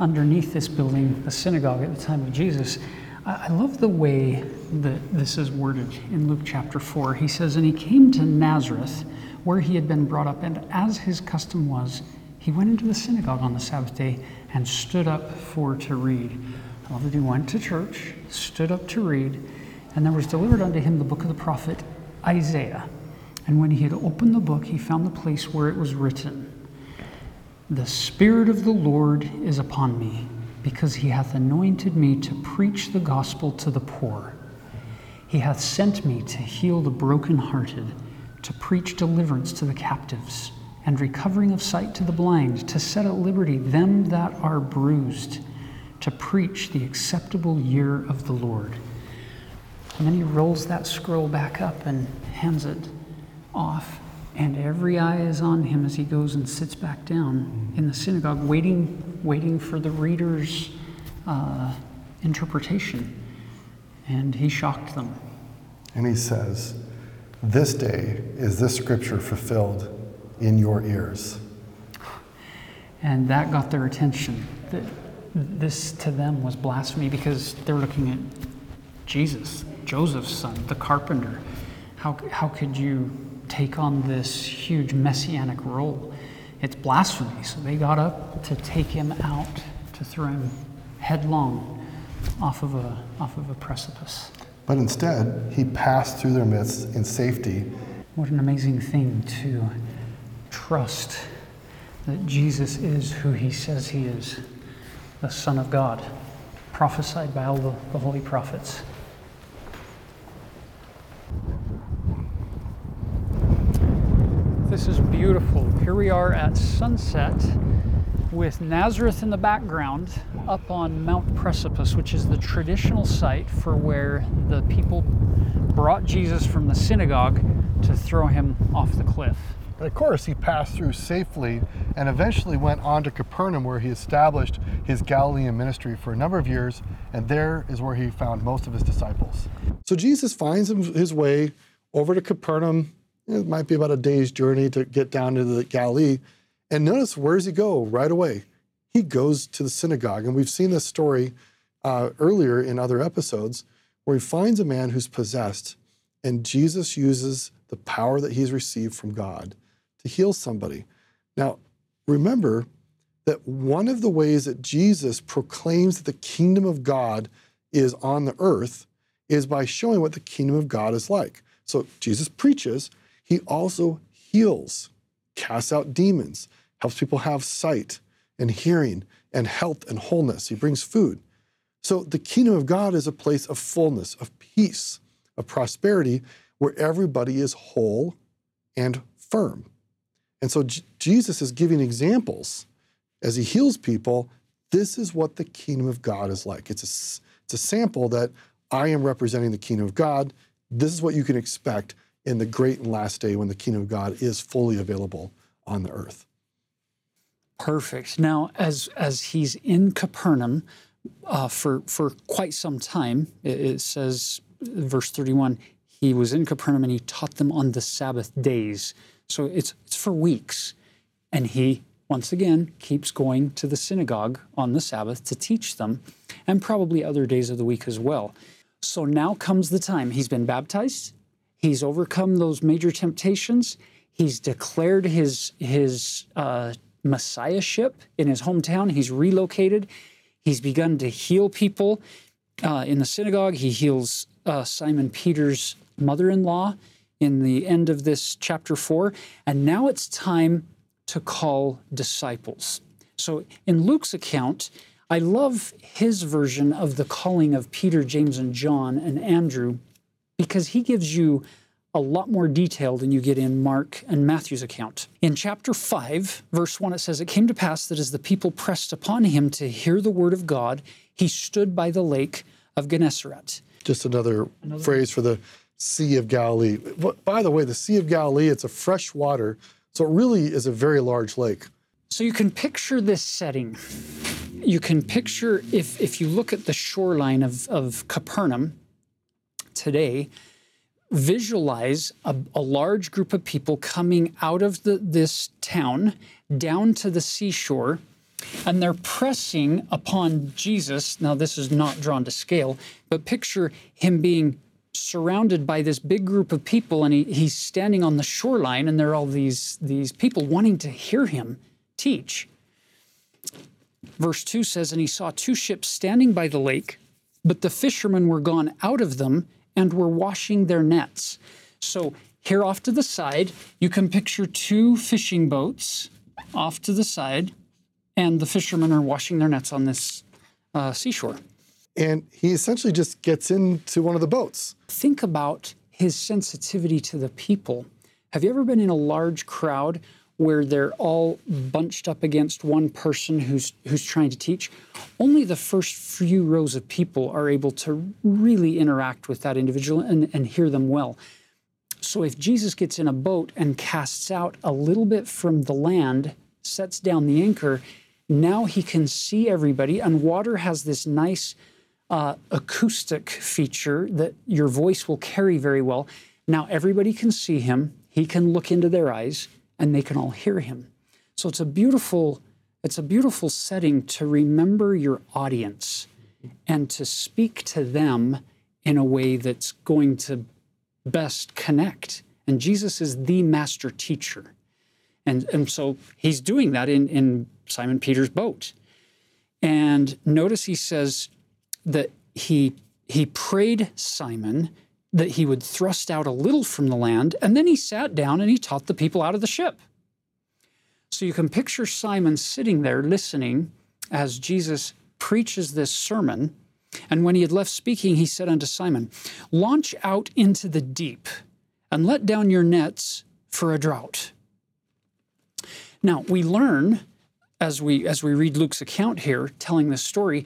underneath this building, the synagogue at the time of Jesus. I love the way that this is worded in Luke chapter 4. He says, "And he came to Nazareth, where he had been brought up, and as his custom was, he went into the synagogue on the Sabbath day and stood up to read." I love that he went to church, stood up to read, and there was delivered unto him the book of the prophet Isaiah. And when he had opened the book, he found the place where it was written, "The Spirit of the Lord is upon me, because he hath anointed me to preach the gospel to the poor. He hath sent me to heal the brokenhearted, to preach deliverance to the captives, and recovering of sight to the blind, to set at liberty them that are bruised, to preach the acceptable year of the Lord." And then he rolls that scroll back up and hands it off, and every eye is on him as he goes and sits back down in the synagogue, waiting for the reader's interpretation. And he shocked them. And he says, "This day is this scripture fulfilled in your ears." And that got their attention. This to them was blasphemy, because they're looking at Jesus, Joseph's son, the carpenter. How could you take on this huge messianic role? It's blasphemy. So they got up to take him out, to throw him headlong off of a precipice. But instead, he passed through their midst in safety. What an amazing thing to trust that Jesus is who he says he is, the Son of God, prophesied by all the holy prophets. This is beautiful. Here we are at sunset with Nazareth in the background, up on Mount Precipice, which is the traditional site for where the people brought Jesus from the synagogue to throw him off the cliff. But of course, he passed through safely and eventually went on to Capernaum, where he established his Galilean ministry for a number of years, and there is where he found most of his disciples. So Jesus finds his way over to Capernaum. It might be about a day's journey to get down to the Galilee. And notice, where does he go right away? He goes to the synagogue. And we've seen this story earlier in other episodes, where he finds a man who's possessed, and Jesus uses the power that he's received from God to heal somebody. Now, remember that one of the ways that Jesus proclaims that the kingdom of God is on the earth is by showing what the kingdom of God is like. So Jesus preaches. He also heals, casts out demons, helps people have sight and hearing and health and wholeness. He brings food. So the kingdom of God is a place of fullness, of peace, of prosperity, where everybody is whole and firm. And so Jesus is giving examples as he heals people. This is what the kingdom of God is like. It's a sample that I am representing the kingdom of God. This is what you can expect in the great and last day, when the kingdom of God is fully available on the earth. Perfect. Now, as he's in Capernaum, for quite some time. It says, verse 31, he was in Capernaum and he taught them on the Sabbath days. So it's for weeks. And he, once again, keeps going to the synagogue on the Sabbath to teach them, and probably other days of the week as well. So now comes the time. He's been baptized. He's overcome those major temptations. He's declared his messiahship in his hometown. He's relocated. He's begun to heal people in the synagogue. He heals Simon Peter's mother-in-law in the end of this chapter 4. And now it's time to call disciples. So in Luke's account, I love his version of the calling of Peter, James, and John, and Andrew, because he gives you a lot more detail than you get in Mark and Matthew's account. In chapter 5, verse 1, it says, "It came to pass that as the people pressed upon him to hear the word of God, he stood by the lake of Gennesaret." Just another phrase for the Sea of Galilee. By the way, the Sea of Galilee, it's a fresh water, so it really is a very large lake. So you can picture this setting. You can picture, if you look at the shoreline of Capernaum today, visualize a large group of people coming out of this town down to the seashore, and they're pressing upon Jesus. Now, this is not drawn to scale, but picture him being surrounded by this big group of people, and he's standing on the shoreline, and there are all these people wanting to hear him teach. Verse 2 says, "And he saw two ships standing by the lake, but the fishermen were gone out of them and were washing their nets." So here off to the side, you can picture two fishing boats off to the side, and the fishermen are washing their nets on this seashore. And he essentially just gets into one of the boats. Think about his sensitivity to the people. Have you ever been in a large crowd where they're all bunched up against one person who's trying to teach? Only the first few rows of people are able to really interact with that individual and hear them well. So if Jesus gets in a boat and casts out a little bit from the land, sets down the anchor, now he can see everybody, and water has this nice acoustic feature that your voice will carry very well. Now everybody can see him, he can look into their eyes, and they can all hear him. So it's a beautiful setting to remember your audience and to speak to them in a way that's going to best connect. And Jesus is the master teacher. And so he's doing that in Simon Peter's boat. And notice he says that he prayed Simon that he would thrust out a little from the land, and then he sat down and he taught the people out of the ship. So you can picture Simon sitting there listening as Jesus preaches this sermon. "And when he had left speaking, he said unto Simon, Launch out into the deep, and let down your nets for a draught." Now, we learn, as we read Luke's account here, telling this story,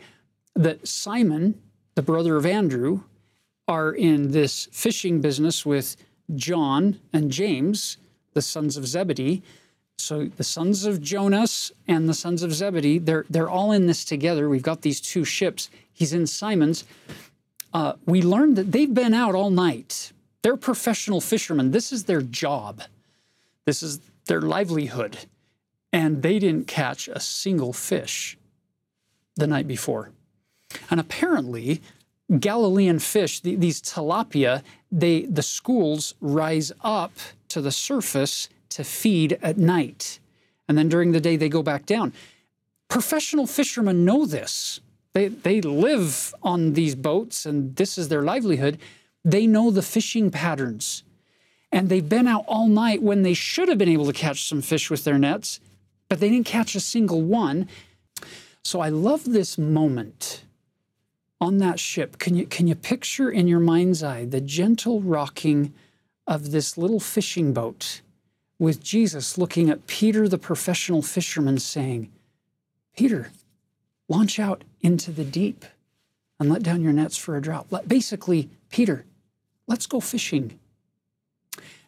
that Simon, the brother of Andrew, are in this fishing business with John and James, the sons of Zebedee. So the sons of Jonas and the sons of Zebedee, they're all in this together. We've got these two ships. He's in Simon's. We learned that they've been out all night. They're professional fishermen. This is their job. This is their livelihood. And they didn't catch a single fish the night before. And apparently, Galilean fish, these tilapia, the schools rise up to the surface to feed at night. And then during the day, they go back down. Professional fishermen know this. They live on these boats, and this is their livelihood. They know the fishing patterns. And they've been out all night when they should have been able to catch some fish with their nets, but they didn't catch a single one. So I love this moment on that ship. Can you picture in your mind's eye the gentle rocking of this little fishing boat with Jesus looking at Peter, the professional fisherman, saying, "Peter, launch out into the deep and let down your nets for a draught." Basically, "Peter, let's go fishing."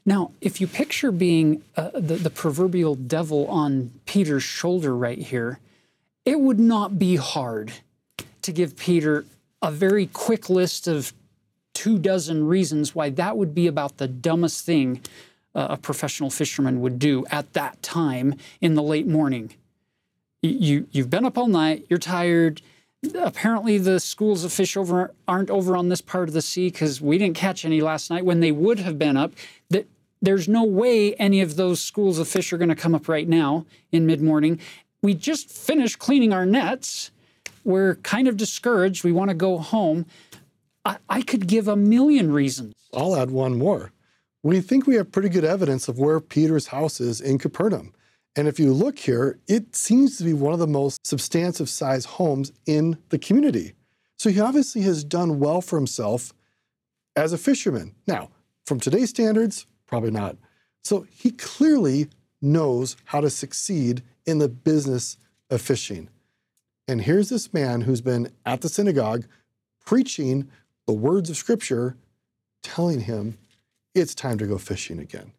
Now, if you picture being the proverbial devil on Peter's shoulder right here, it would not be hard to give Peter a very quick list of 24 reasons why that would be about the dumbest thing a professional fisherman would do at that time in the late morning. You've been up all night, you're tired. Apparently the schools of fish aren't over on this part of the sea because we didn't catch any last night when they would have been up. That there's no way any of those schools of fish are going to come up right now in mid-morning. We just finished cleaning our nets. We're kind of discouraged. We want to go home. I could give a million reasons. I'll add one more. We think we have pretty good evidence of where Peter's house is in Capernaum. And if you look here, it seems to be one of the most substantive size homes in the community. So he obviously has done well for himself as a fisherman. Now, from today's standards, probably not. So he clearly knows how to succeed in the business of fishing. And here's this man who's been at the synagogue preaching the words of Scripture, telling him it's time to go fishing again.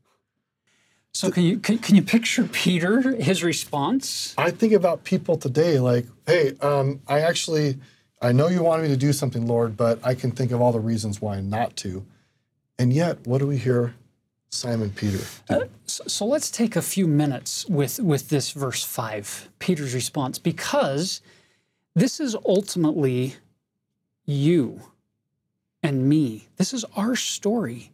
So can you picture Peter, his response? I think about people today like, hey, I know you wanted me to do something, Lord, but I can think of all the reasons why not to. And yet, what do we hear Simon Peter do? So let's take a few minutes with this verse 5, Peter's response, because this is ultimately you and me. This is our story.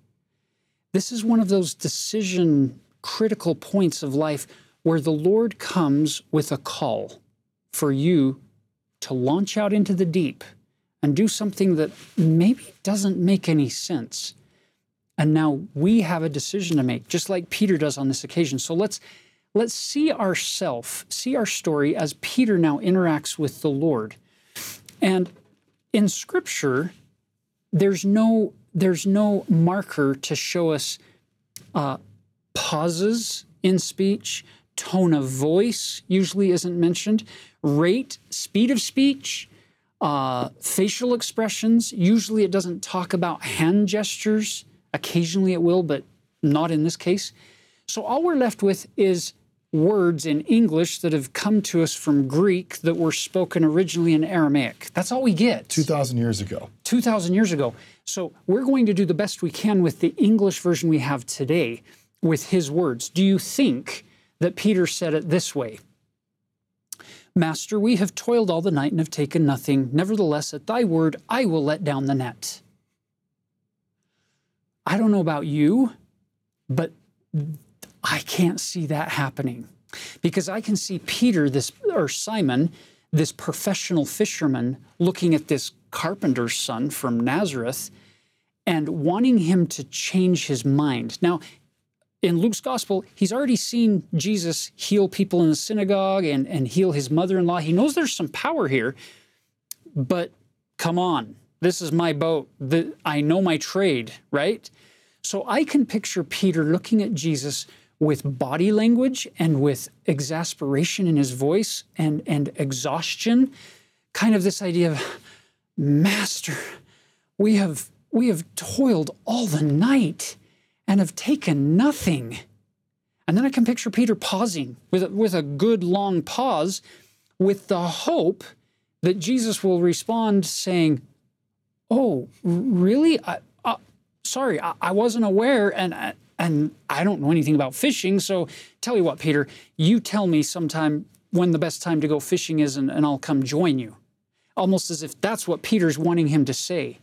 This is one of those decision critical points of life where the Lord comes with a call for you to launch out into the deep and do something that maybe doesn't make any sense. And now we have a decision to make, just like Peter does on this occasion. So let's see our story as Peter now interacts with the Lord. And in Scripture, there's no marker to show us pauses in speech, tone of voice usually isn't mentioned, rate, speed of speech, facial expressions. Usually it doesn't talk about hand gestures. Occasionally it will, but not in this case. So all we're left with is words in English that have come to us from Greek that were spoken originally in Aramaic. That's all we get. 2,000 years ago. 2,000 years ago. So we're going to do the best we can with the English version we have today, with his words. Do you think that Peter said it this way? Master, we have toiled all the night and have taken nothing. Nevertheless, at thy word, I will let down the net. I don't know about you, but I can't see that happening, because I can see Peter, Simon, this professional fisherman, looking at this carpenter's son from Nazareth and wanting him to change his mind. Now, in Luke's gospel, he's already seen Jesus heal people in the synagogue and heal his mother-in-law. He knows there's some power here, but come on, this is my boat. I know my trade, right? So I can picture Peter looking at Jesus with body language and with exasperation in his voice and exhaustion, kind of this idea of, Master, we have toiled all the night and have taken nothing. And then I can picture Peter pausing with a good long pause, with the hope that Jesus will respond saying, oh, really? Sorry, I wasn't aware, and I don't know anything about fishing, so tell you what, Peter, you tell me sometime when the best time to go fishing is, and I'll come join you. Almost as if that's what Peter's wanting him to say.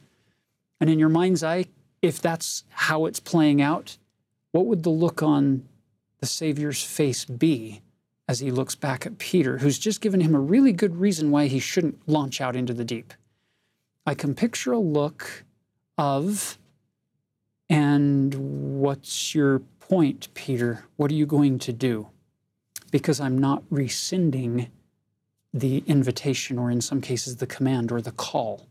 And in your mind's eye, if that's how it's playing out, what would the look on the Savior's face be as he looks back at Peter, who's just given him a really good reason why he shouldn't launch out into the deep? I can picture a look of, and what's your point, Peter? What are you going to do? Because I'm not rescinding the invitation, or in some cases the command or the call.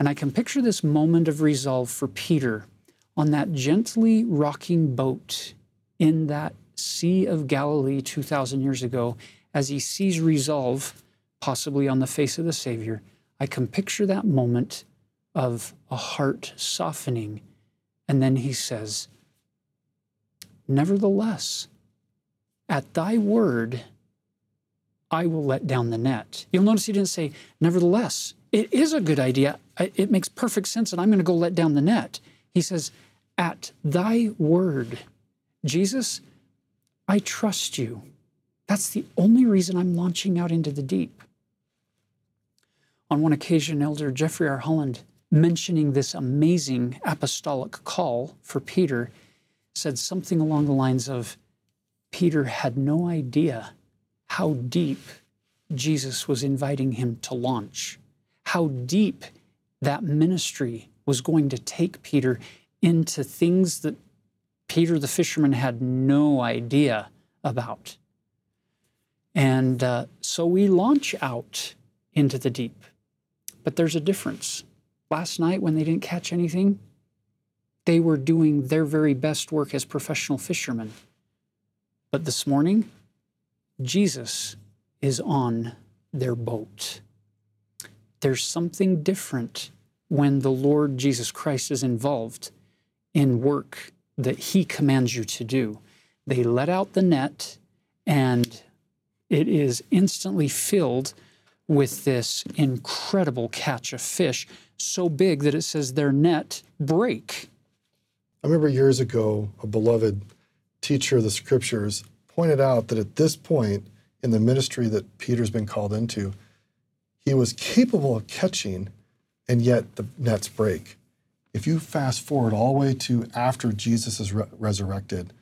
And I can picture this moment of resolve for Peter on that gently rocking boat in that Sea of Galilee 2,000 years ago, as he sees resolve possibly on the face of the Savior. I can picture that moment of a heart softening. And then he says, nevertheless, at thy word, I will let down the net. You'll notice he didn't say, nevertheless, it is a good idea. It makes perfect sense, and I'm going to go let down the net. He says, at thy word, Jesus, I trust you. That's the only reason I'm launching out into the deep. On one occasion, Elder Jeffrey R. Holland, mentioning this amazing apostolic call for Peter, said something along the lines of, Peter had no idea how deep Jesus was inviting him to launch, how deep that ministry was going to take Peter into things that Peter the fisherman had no idea about. And so we launch out into the deep. But there's a difference. Last night when they didn't catch anything, they were doing their very best work as professional fishermen. But this morning, Jesus is on their boat. There's something different when the Lord Jesus Christ is involved in work that he commands you to do. They let out the net, and it is instantly filled with this incredible catch of fish, so big that it says their net break. I remember years ago, a beloved teacher of the Scriptures pointed out that at this point in the ministry that Peter's been called into, he was capable of catching, and yet the nets break. If you fast forward all the way to after Jesus is resurrected,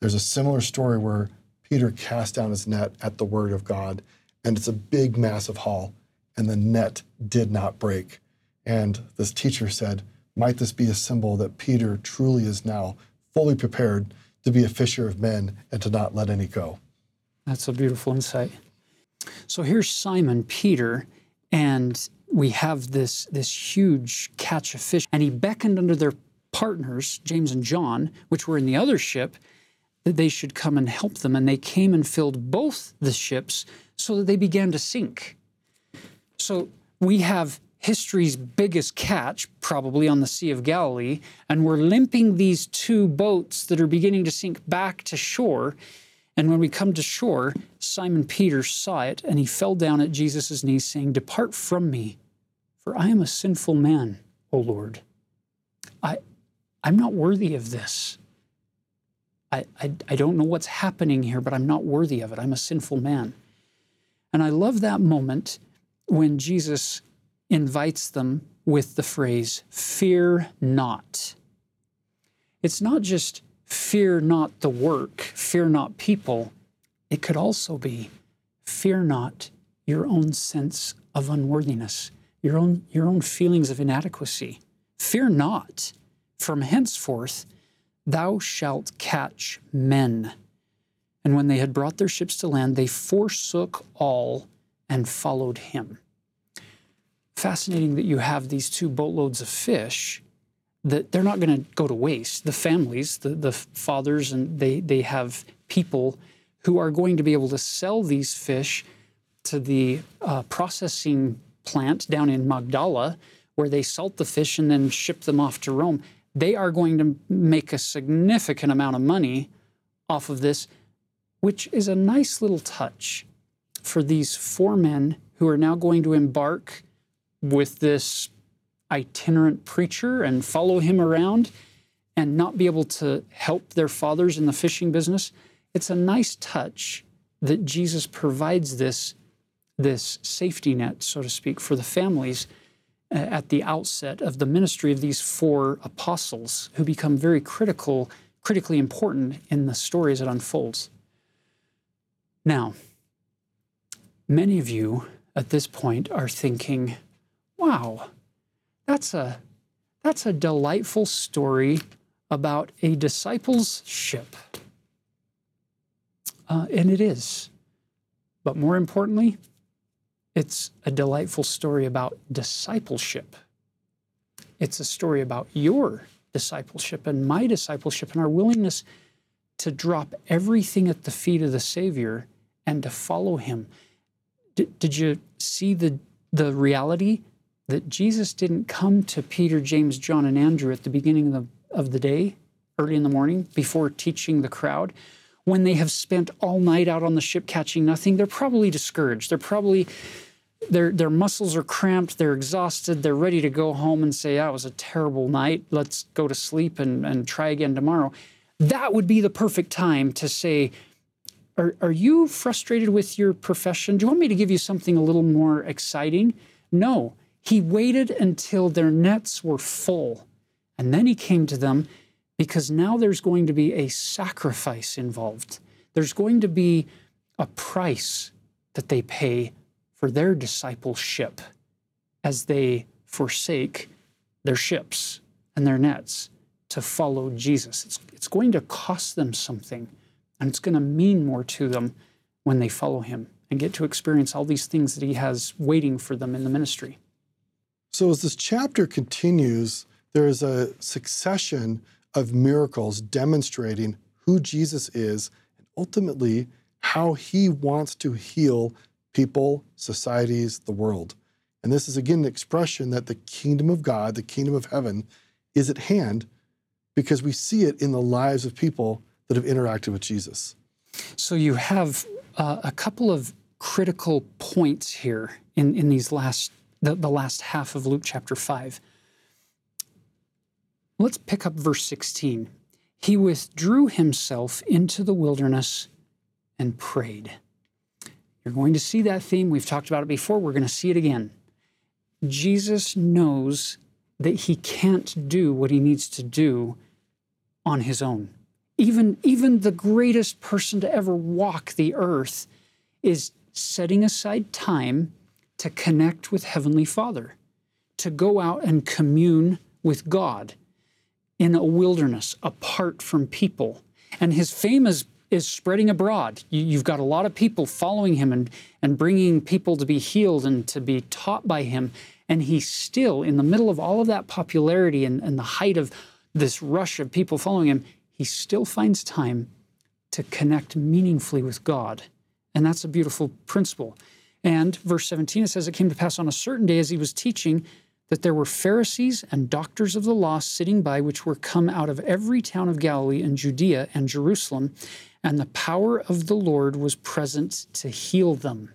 there's a similar story where Peter cast down his net at the word of God, and it's a big, massive haul, and the net did not break. And this teacher said, might this be a symbol that Peter truly is now fully prepared to be a fisher of men and to not let any go? That's a beautiful insight. So here's Simon Peter, and we have this huge catch of fish. And he beckoned unto their partners, James and John, which were in the other ship, that they should come and help them. And they came and filled both the ships so that they began to sink. So we have history's biggest catch, probably on the Sea of Galilee, and we're limping these two boats that are beginning to sink back to shore. And when we come to shore, Simon Peter saw it, and he fell down at Jesus' knees, saying, depart from me, for I am a sinful man, O Lord. I'm not worthy of this. I don't know what's happening here, but I'm not worthy of it. I'm a sinful man. And I love that moment when Jesus invites them with the phrase, fear not. It's not just fear not the work, fear not people. It could also be fear not your own sense of unworthiness, your own feelings of inadequacy. Fear not, from henceforth, thou shalt catch men. And when they had brought their ships to land, they forsook all and followed him. Fascinating that you have these two boatloads of fish, that they're not going to go to waste. The families, the fathers, and they have people who are going to be able to sell these fish to the processing plant down in Magdala, where they salt the fish and then ship them off to Rome. They are going to make a significant amount of money off of this, which is a nice little touch for these four men who are now going to embark with this itinerant preacher and follow him around and not be able to help their fathers in the fishing business. It's a nice touch that Jesus provides this safety net, so to speak, for the families at the outset of the ministry of these four apostles who become very critically important in the story as it unfolds. Now, many of you at this point are thinking, wow, that's a delightful story about a discipleship. And it is. But more importantly, it's a delightful story about discipleship. It's a story about your discipleship and my discipleship and our willingness to drop everything at the feet of the Savior and to follow him. Did you see the reality that Jesus didn't come to Peter, James, John, and Andrew at the beginning of the day, early in the morning, before teaching the crowd, when they have spent all night out on the ship catching nothing, they're probably discouraged. They're probably, their muscles are cramped, they're exhausted, they're ready to go home and say, "Oh, it was a terrible night, let's go to sleep and try again tomorrow." That would be the perfect time to say, are you frustrated with your profession? Do you want me to give you something a little more exciting? No, he waited until their nets were full, and then he came to them, because now there's going to be a sacrifice involved. There's going to be a price that they pay for their discipleship as they forsake their ships and their nets to follow Jesus. It's going to cost them something, and it's going to mean more to them when they follow him and get to experience all these things that he has waiting for them in the ministry. So as this chapter continues, there is a succession of miracles demonstrating who Jesus is and ultimately how he wants to heal people, societies, the world. And this is again an expression that the kingdom of God, the kingdom of heaven, is at hand, because we see it in the lives of people that have interacted with Jesus. So you have a couple of critical points here in these the last half of Luke chapter 5. Let's pick up verse 16. He withdrew himself into the wilderness and prayed. You're going to see that theme. We've talked about it before. We're going to see it again. Jesus knows that he can't do what he needs to do on his own. Even the greatest person to ever walk the earth is setting aside time to connect with Heavenly Father, to go out and commune with God in a wilderness, apart from people. And his fame is spreading abroad. You've got a lot of people following him and bringing people to be healed and to be taught by him. And he's still, in the middle of all of that popularity and the height of this rush of people following him, he still finds time to connect meaningfully with God. And that's a beautiful principle. And verse 17, it says, "It came to pass on a certain day as he was teaching, that there were Pharisees and doctors of the law sitting by, which were come out of every town of Galilee and Judea and Jerusalem, and the power of the Lord was present to heal them."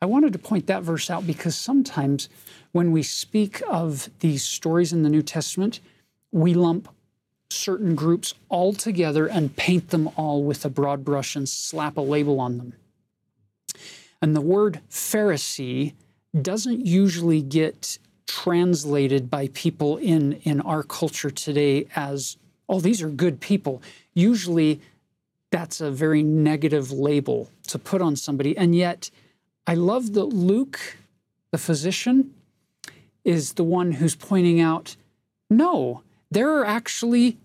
I wanted to point that verse out because sometimes when we speak of these stories in the New Testament, we lump certain groups all together and paint them all with a broad brush and slap a label on them. And the word Pharisee doesn't usually get translated by people in our culture today as, "Oh, these are good people." Usually that's a very negative label to put on somebody. And yet I love that Luke, the physician, is the one who's pointing out, no, there are actually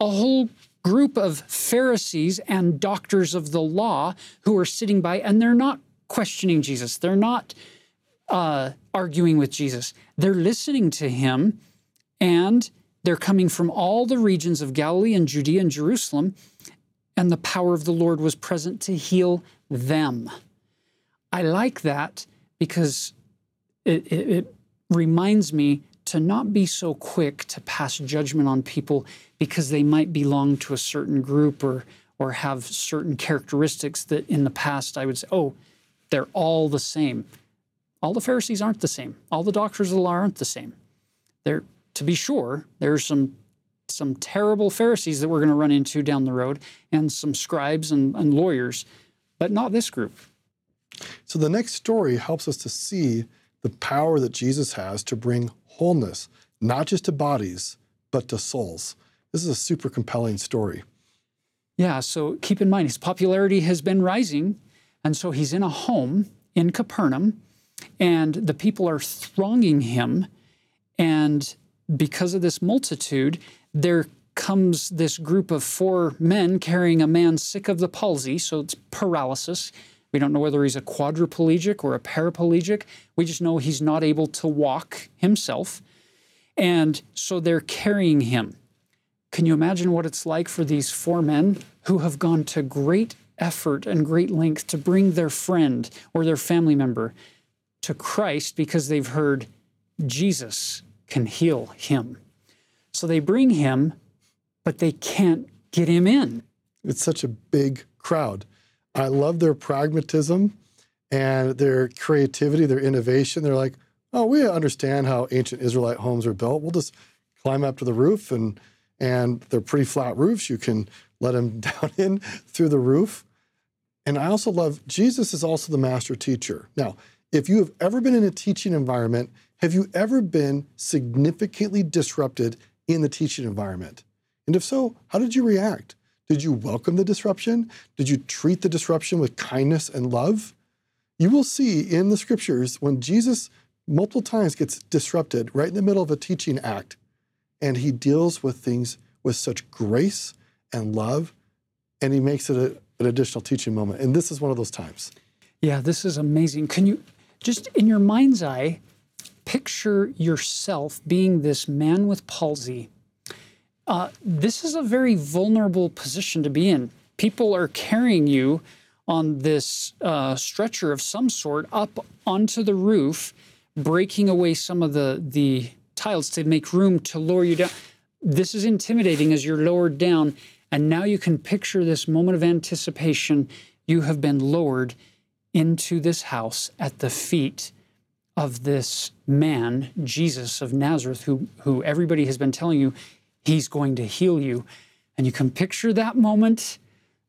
a whole group of Pharisees and doctors of the law who are sitting by, and they're not questioning Jesus. They're not arguing with Jesus. They're listening to him, and they're coming from all the regions of Galilee and Judea and Jerusalem, and the power of the Lord was present to heal them. I like that because it reminds me to not be so quick to pass judgment on people because they might belong to a certain group or have certain characteristics that in the past I would say, "Oh, they're all the same." All the Pharisees aren't the same. All the doctors of the law aren't the same. There, to be sure, there are some terrible Pharisees that we're going to run into down the road, and some scribes and lawyers, but not this group. So the next story helps us to see the power that Jesus has to bring wholeness, not just to bodies, but to souls. This is a super compelling story. Yeah, so keep in mind, his popularity has been rising, and so he's in a home in Capernaum, and the people are thronging him, and because of this multitude, there comes this group of four men carrying a man sick of the palsy, so it's paralysis. We don't know whether he's a quadriplegic or a paraplegic. We just know he's not able to walk himself, and so they're carrying him. Can you imagine what it's like for these four men who have gone to great effort and great length to bring their friend or their family member to Christ because they've heard Jesus can heal him? So they bring him, but they can't get him in. It's such a big crowd. I love their pragmatism and their creativity, their innovation. They're like, oh, we understand how ancient Israelite homes are built. We'll just climb up to the roof, and they're pretty flat roofs. You can let them down in through the roof. And I also love, Jesus is also the master teacher. Now, if you have ever been in a teaching environment, have you ever been significantly disrupted in the teaching environment? And if so, how did you react? Did you welcome the disruption? Did you treat the disruption with kindness and love? You will see in the scriptures when Jesus multiple times gets disrupted right in the middle of a teaching act, and he deals with things with such grace and love, and he makes it an additional teaching moment. And this is one of those times. Yeah, this is amazing. Can you, just in your mind's eye, picture yourself being this man with palsy? This is a very vulnerable position to be in. People are carrying you on this stretcher of some sort up onto the roof, breaking away some of the tiles to make room to lower you down. This is intimidating as you're lowered down, and now you can picture this moment of anticipation. You have been lowered into this house at the feet of this man, Jesus of Nazareth, who everybody has been telling you, he's going to heal you. And you can picture that moment,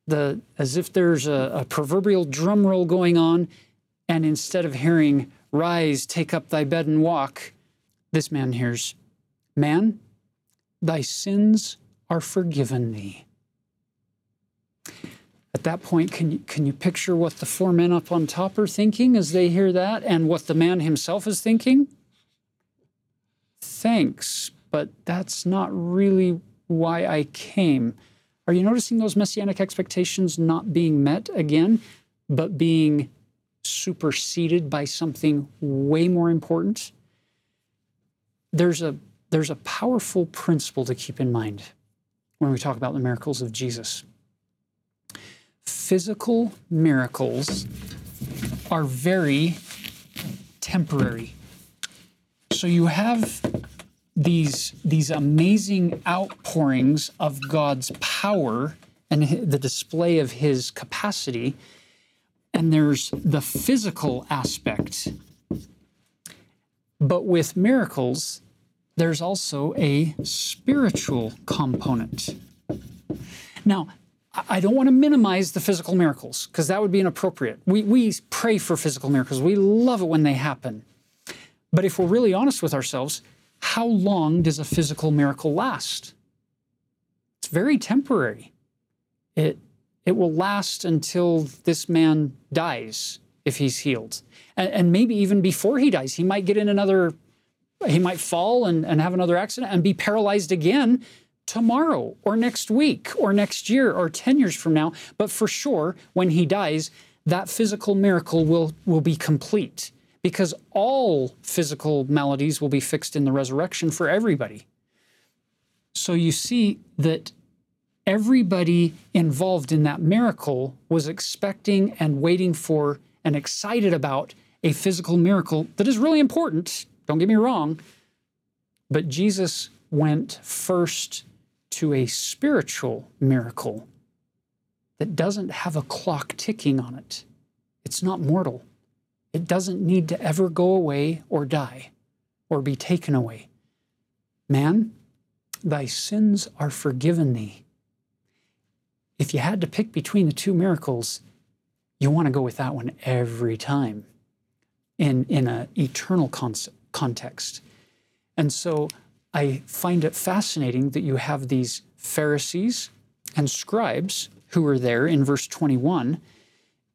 as if there's a proverbial drum roll going on, and instead of hearing, rise, take up thy bed and walk, this man hears, man, thy sins are forgiven thee. At that point, can you picture what the four men up on top are thinking as they hear that, and what the man himself is thinking? Thanks, but that's not really why I came. Are you noticing those messianic expectations not being met again, but being superseded by something way more important? There's a powerful principle to keep in mind when we talk about the miracles of Jesus. Physical miracles are very temporary. So you have these amazing outpourings of God's power and the display of his capacity. And there's the physical aspect. But with miracles, there's also a spiritual component. Now, I don't want to minimize the physical miracles, because that would be inappropriate. We pray for physical miracles. We love it when they happen. But if we're really honest with ourselves, how long does a physical miracle last? It's very temporary. It will last until this man dies, if he's healed. And maybe even before he dies, he might fall and have another accident and be paralyzed again tomorrow or next week or next year or 10 years from now. But for sure, when he dies, that physical miracle will be complete, because all physical maladies will be fixed in the resurrection for everybody. So you see that everybody involved in that miracle was expecting and waiting for and excited about a physical miracle that is really important, don't get me wrong, but Jesus went first to a spiritual miracle that doesn't have a clock ticking on it. It's not mortal. It doesn't need to ever go away or die or be taken away. Man, thy sins are forgiven thee. If you had to pick between the two miracles, you want to go with that one every time in an eternal context. And so I find it fascinating that you have these Pharisees and scribes who are there in verse 21,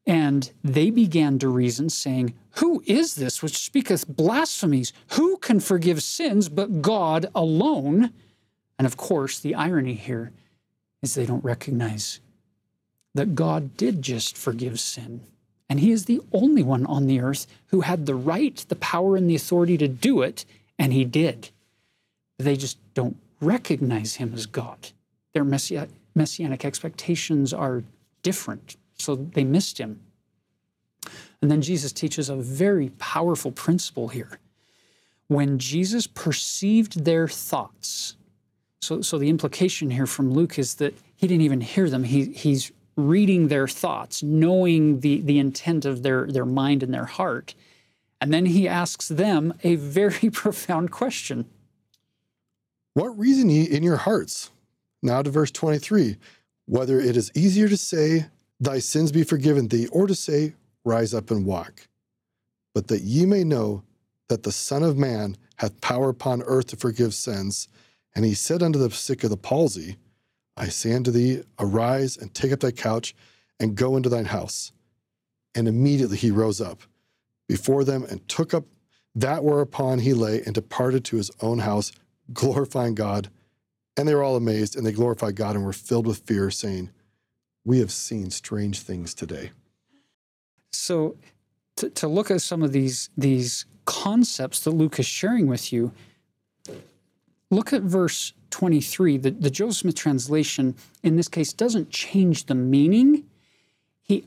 and they began to reason, saying, who is this which speaketh blasphemies? Who can forgive sins but God alone? And of course, the irony here is they don't recognize that God did just forgive sin. And he is the only one on the earth who had the right, the power, and the authority to do it, and he did. They just don't recognize him as God. Their messianic expectations are different, so they missed him. And then Jesus teaches a very powerful principle here. When Jesus perceived their thoughts, so the implication here from Luke is that he didn't even hear them. He's reading their thoughts, knowing the intent of their mind and their heart. And then he asks them a very profound question. What reason ye in your hearts? Now to verse 23, whether it is easier to say, thy sins be forgiven thee, or to say, rise up and walk. But that ye may know that the Son of Man hath power upon earth to forgive sins. And he said unto the sick of the palsy, I say unto thee, arise and take up thy couch and go into thine house. And immediately he rose up before them and took up that whereupon he lay and departed to his own house, glorifying God. And they were all amazed, and they glorified God and were filled with fear, saying, we have seen strange things today. So to look at some of these concepts that Luke is sharing with you, look at verse 23. The Joseph Smith translation, in this case, doesn't change the meaning.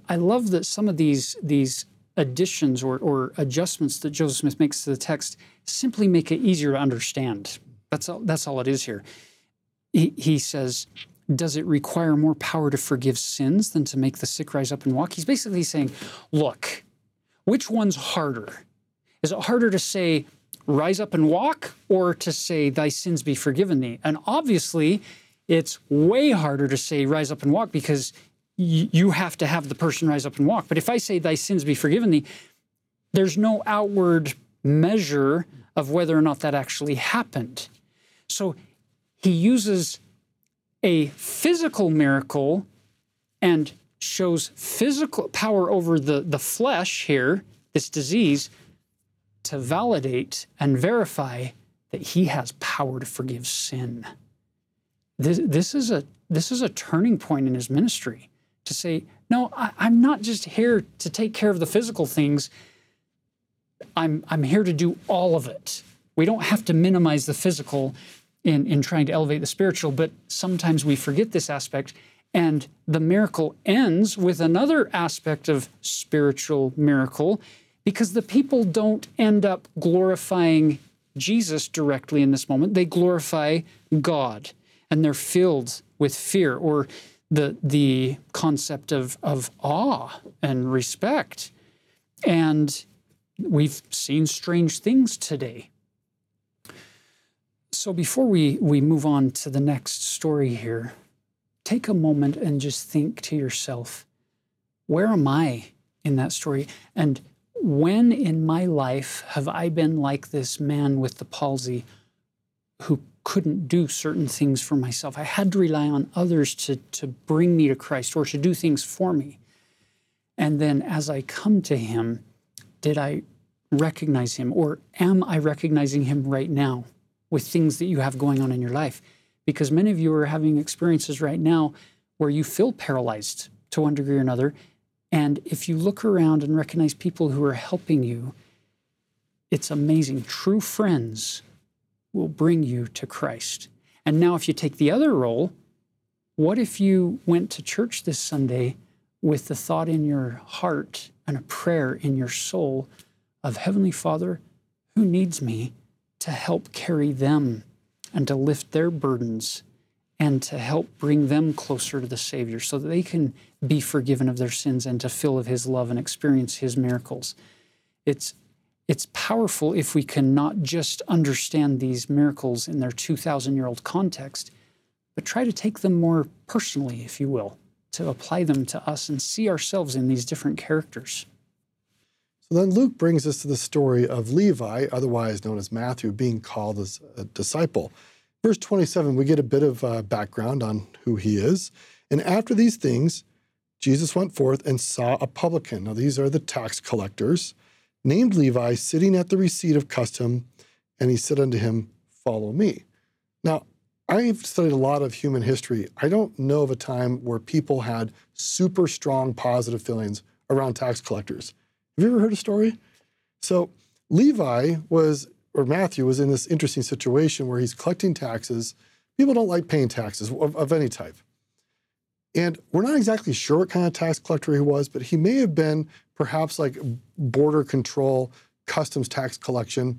I love that some of these additions or adjustments that Joseph Smith makes to the text simply make it easier to understand. That's all it is here. He says, does it require more power to forgive sins than to make the sick rise up and walk? He's basically saying, look, which one's harder? Is it harder to say, rise up and walk, or to say, thy sins be forgiven thee? And obviously, it's way harder to say, rise up and walk, because you have to have the person rise up and walk. But if I say, thy sins be forgiven thee, there's no outward measure of whether or not that actually happened. So he uses a physical miracle and shows physical power over the flesh here, this disease, to validate and verify that he has power to forgive sin. This is a turning point in his ministry to say, no, I'm not just here to take care of the physical things. I'm here to do all of it. We don't have to minimize the physical in trying to elevate the spiritual, but sometimes we forget this aspect. And the miracle ends with another aspect of spiritual miracle, because the people don't end up glorifying Jesus directly in this moment. They glorify God, and they're filled with fear, or the concept of awe and respect. And we've seen strange things today. So before we move on to the next story here, take a moment and just think to yourself, where am I in that story? And when in my life have I been like this man with the palsy who couldn't do certain things for myself? I had to rely on others to bring me to Christ or to do things for me. And then as I come to him, did I recognize him, or am I recognizing him right now with things that you have going on in your life? Because many of you are having experiences right now where you feel paralyzed to one degree or another. And if you look around and recognize people who are helping you, it's amazing. True friends will bring you to Christ. And now if you take the other role, what if you went to church this Sunday with the thought in your heart and a prayer in your soul of, Heavenly Father, who needs me to help carry them and to lift their burdens and to help bring them closer to the Savior so that they can be forgiven of their sins and to fill of his love and experience his miracles. It's powerful if we can not just understand these miracles in their 2,000-year-old context, but try to take them more personally, if you will, to apply them to us and see ourselves in these different characters. So then Luke brings us to the story of Levi, otherwise known as Matthew, being called as a disciple. Verse 27, we get a bit of background on who he is. And after these things, Jesus went forth and saw a publican. Now, these are the tax collectors, named Levi, sitting at the receipt of custom. And he said unto him, follow me. Now, I've studied a lot of human history. I don't know of a time where people had super strong positive feelings around tax collectors. Have you ever heard a story? So Levi was, or Matthew was in this interesting situation where he's collecting taxes. People don't like paying taxes of any type. And we're not exactly sure what kind of tax collector he was, but he may have been perhaps like border control, customs tax collection,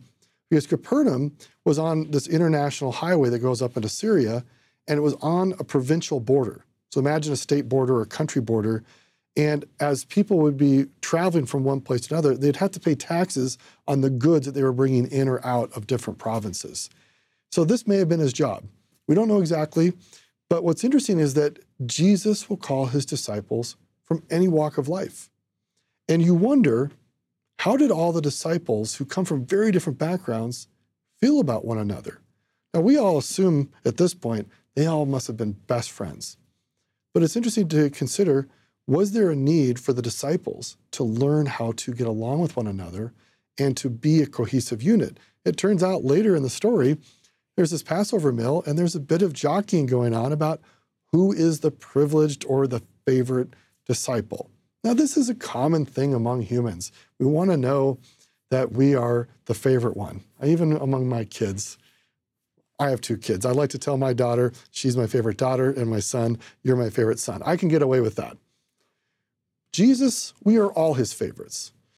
because Capernaum was on this international highway that goes up into Syria, and it was on a provincial border. So imagine a state border or a country border. And as people would be traveling from one place to another, they'd have to pay taxes on the goods that they were bringing in or out of different provinces. So this may have been his job. We don't know exactly, but what's interesting is that Jesus will call his disciples from any walk of life. And you wonder, how did all the disciples who come from very different backgrounds feel about one another? Now, we all assume at this point, they all must have been best friends. But it's interesting to consider, was there a need for the disciples to learn how to get along with one another and to be a cohesive unit? It turns out later in the story, there's this Passover meal, and there's a bit of jockeying going on about who is the privileged or the favorite disciple. Now, this is a common thing among humans. We want to know that we are the favorite one. Even among my kids, I have two kids. I like to tell my daughter, she's my favorite daughter, and my son, you're my favorite son. I can get away with that. Jesus, we are all his favorites.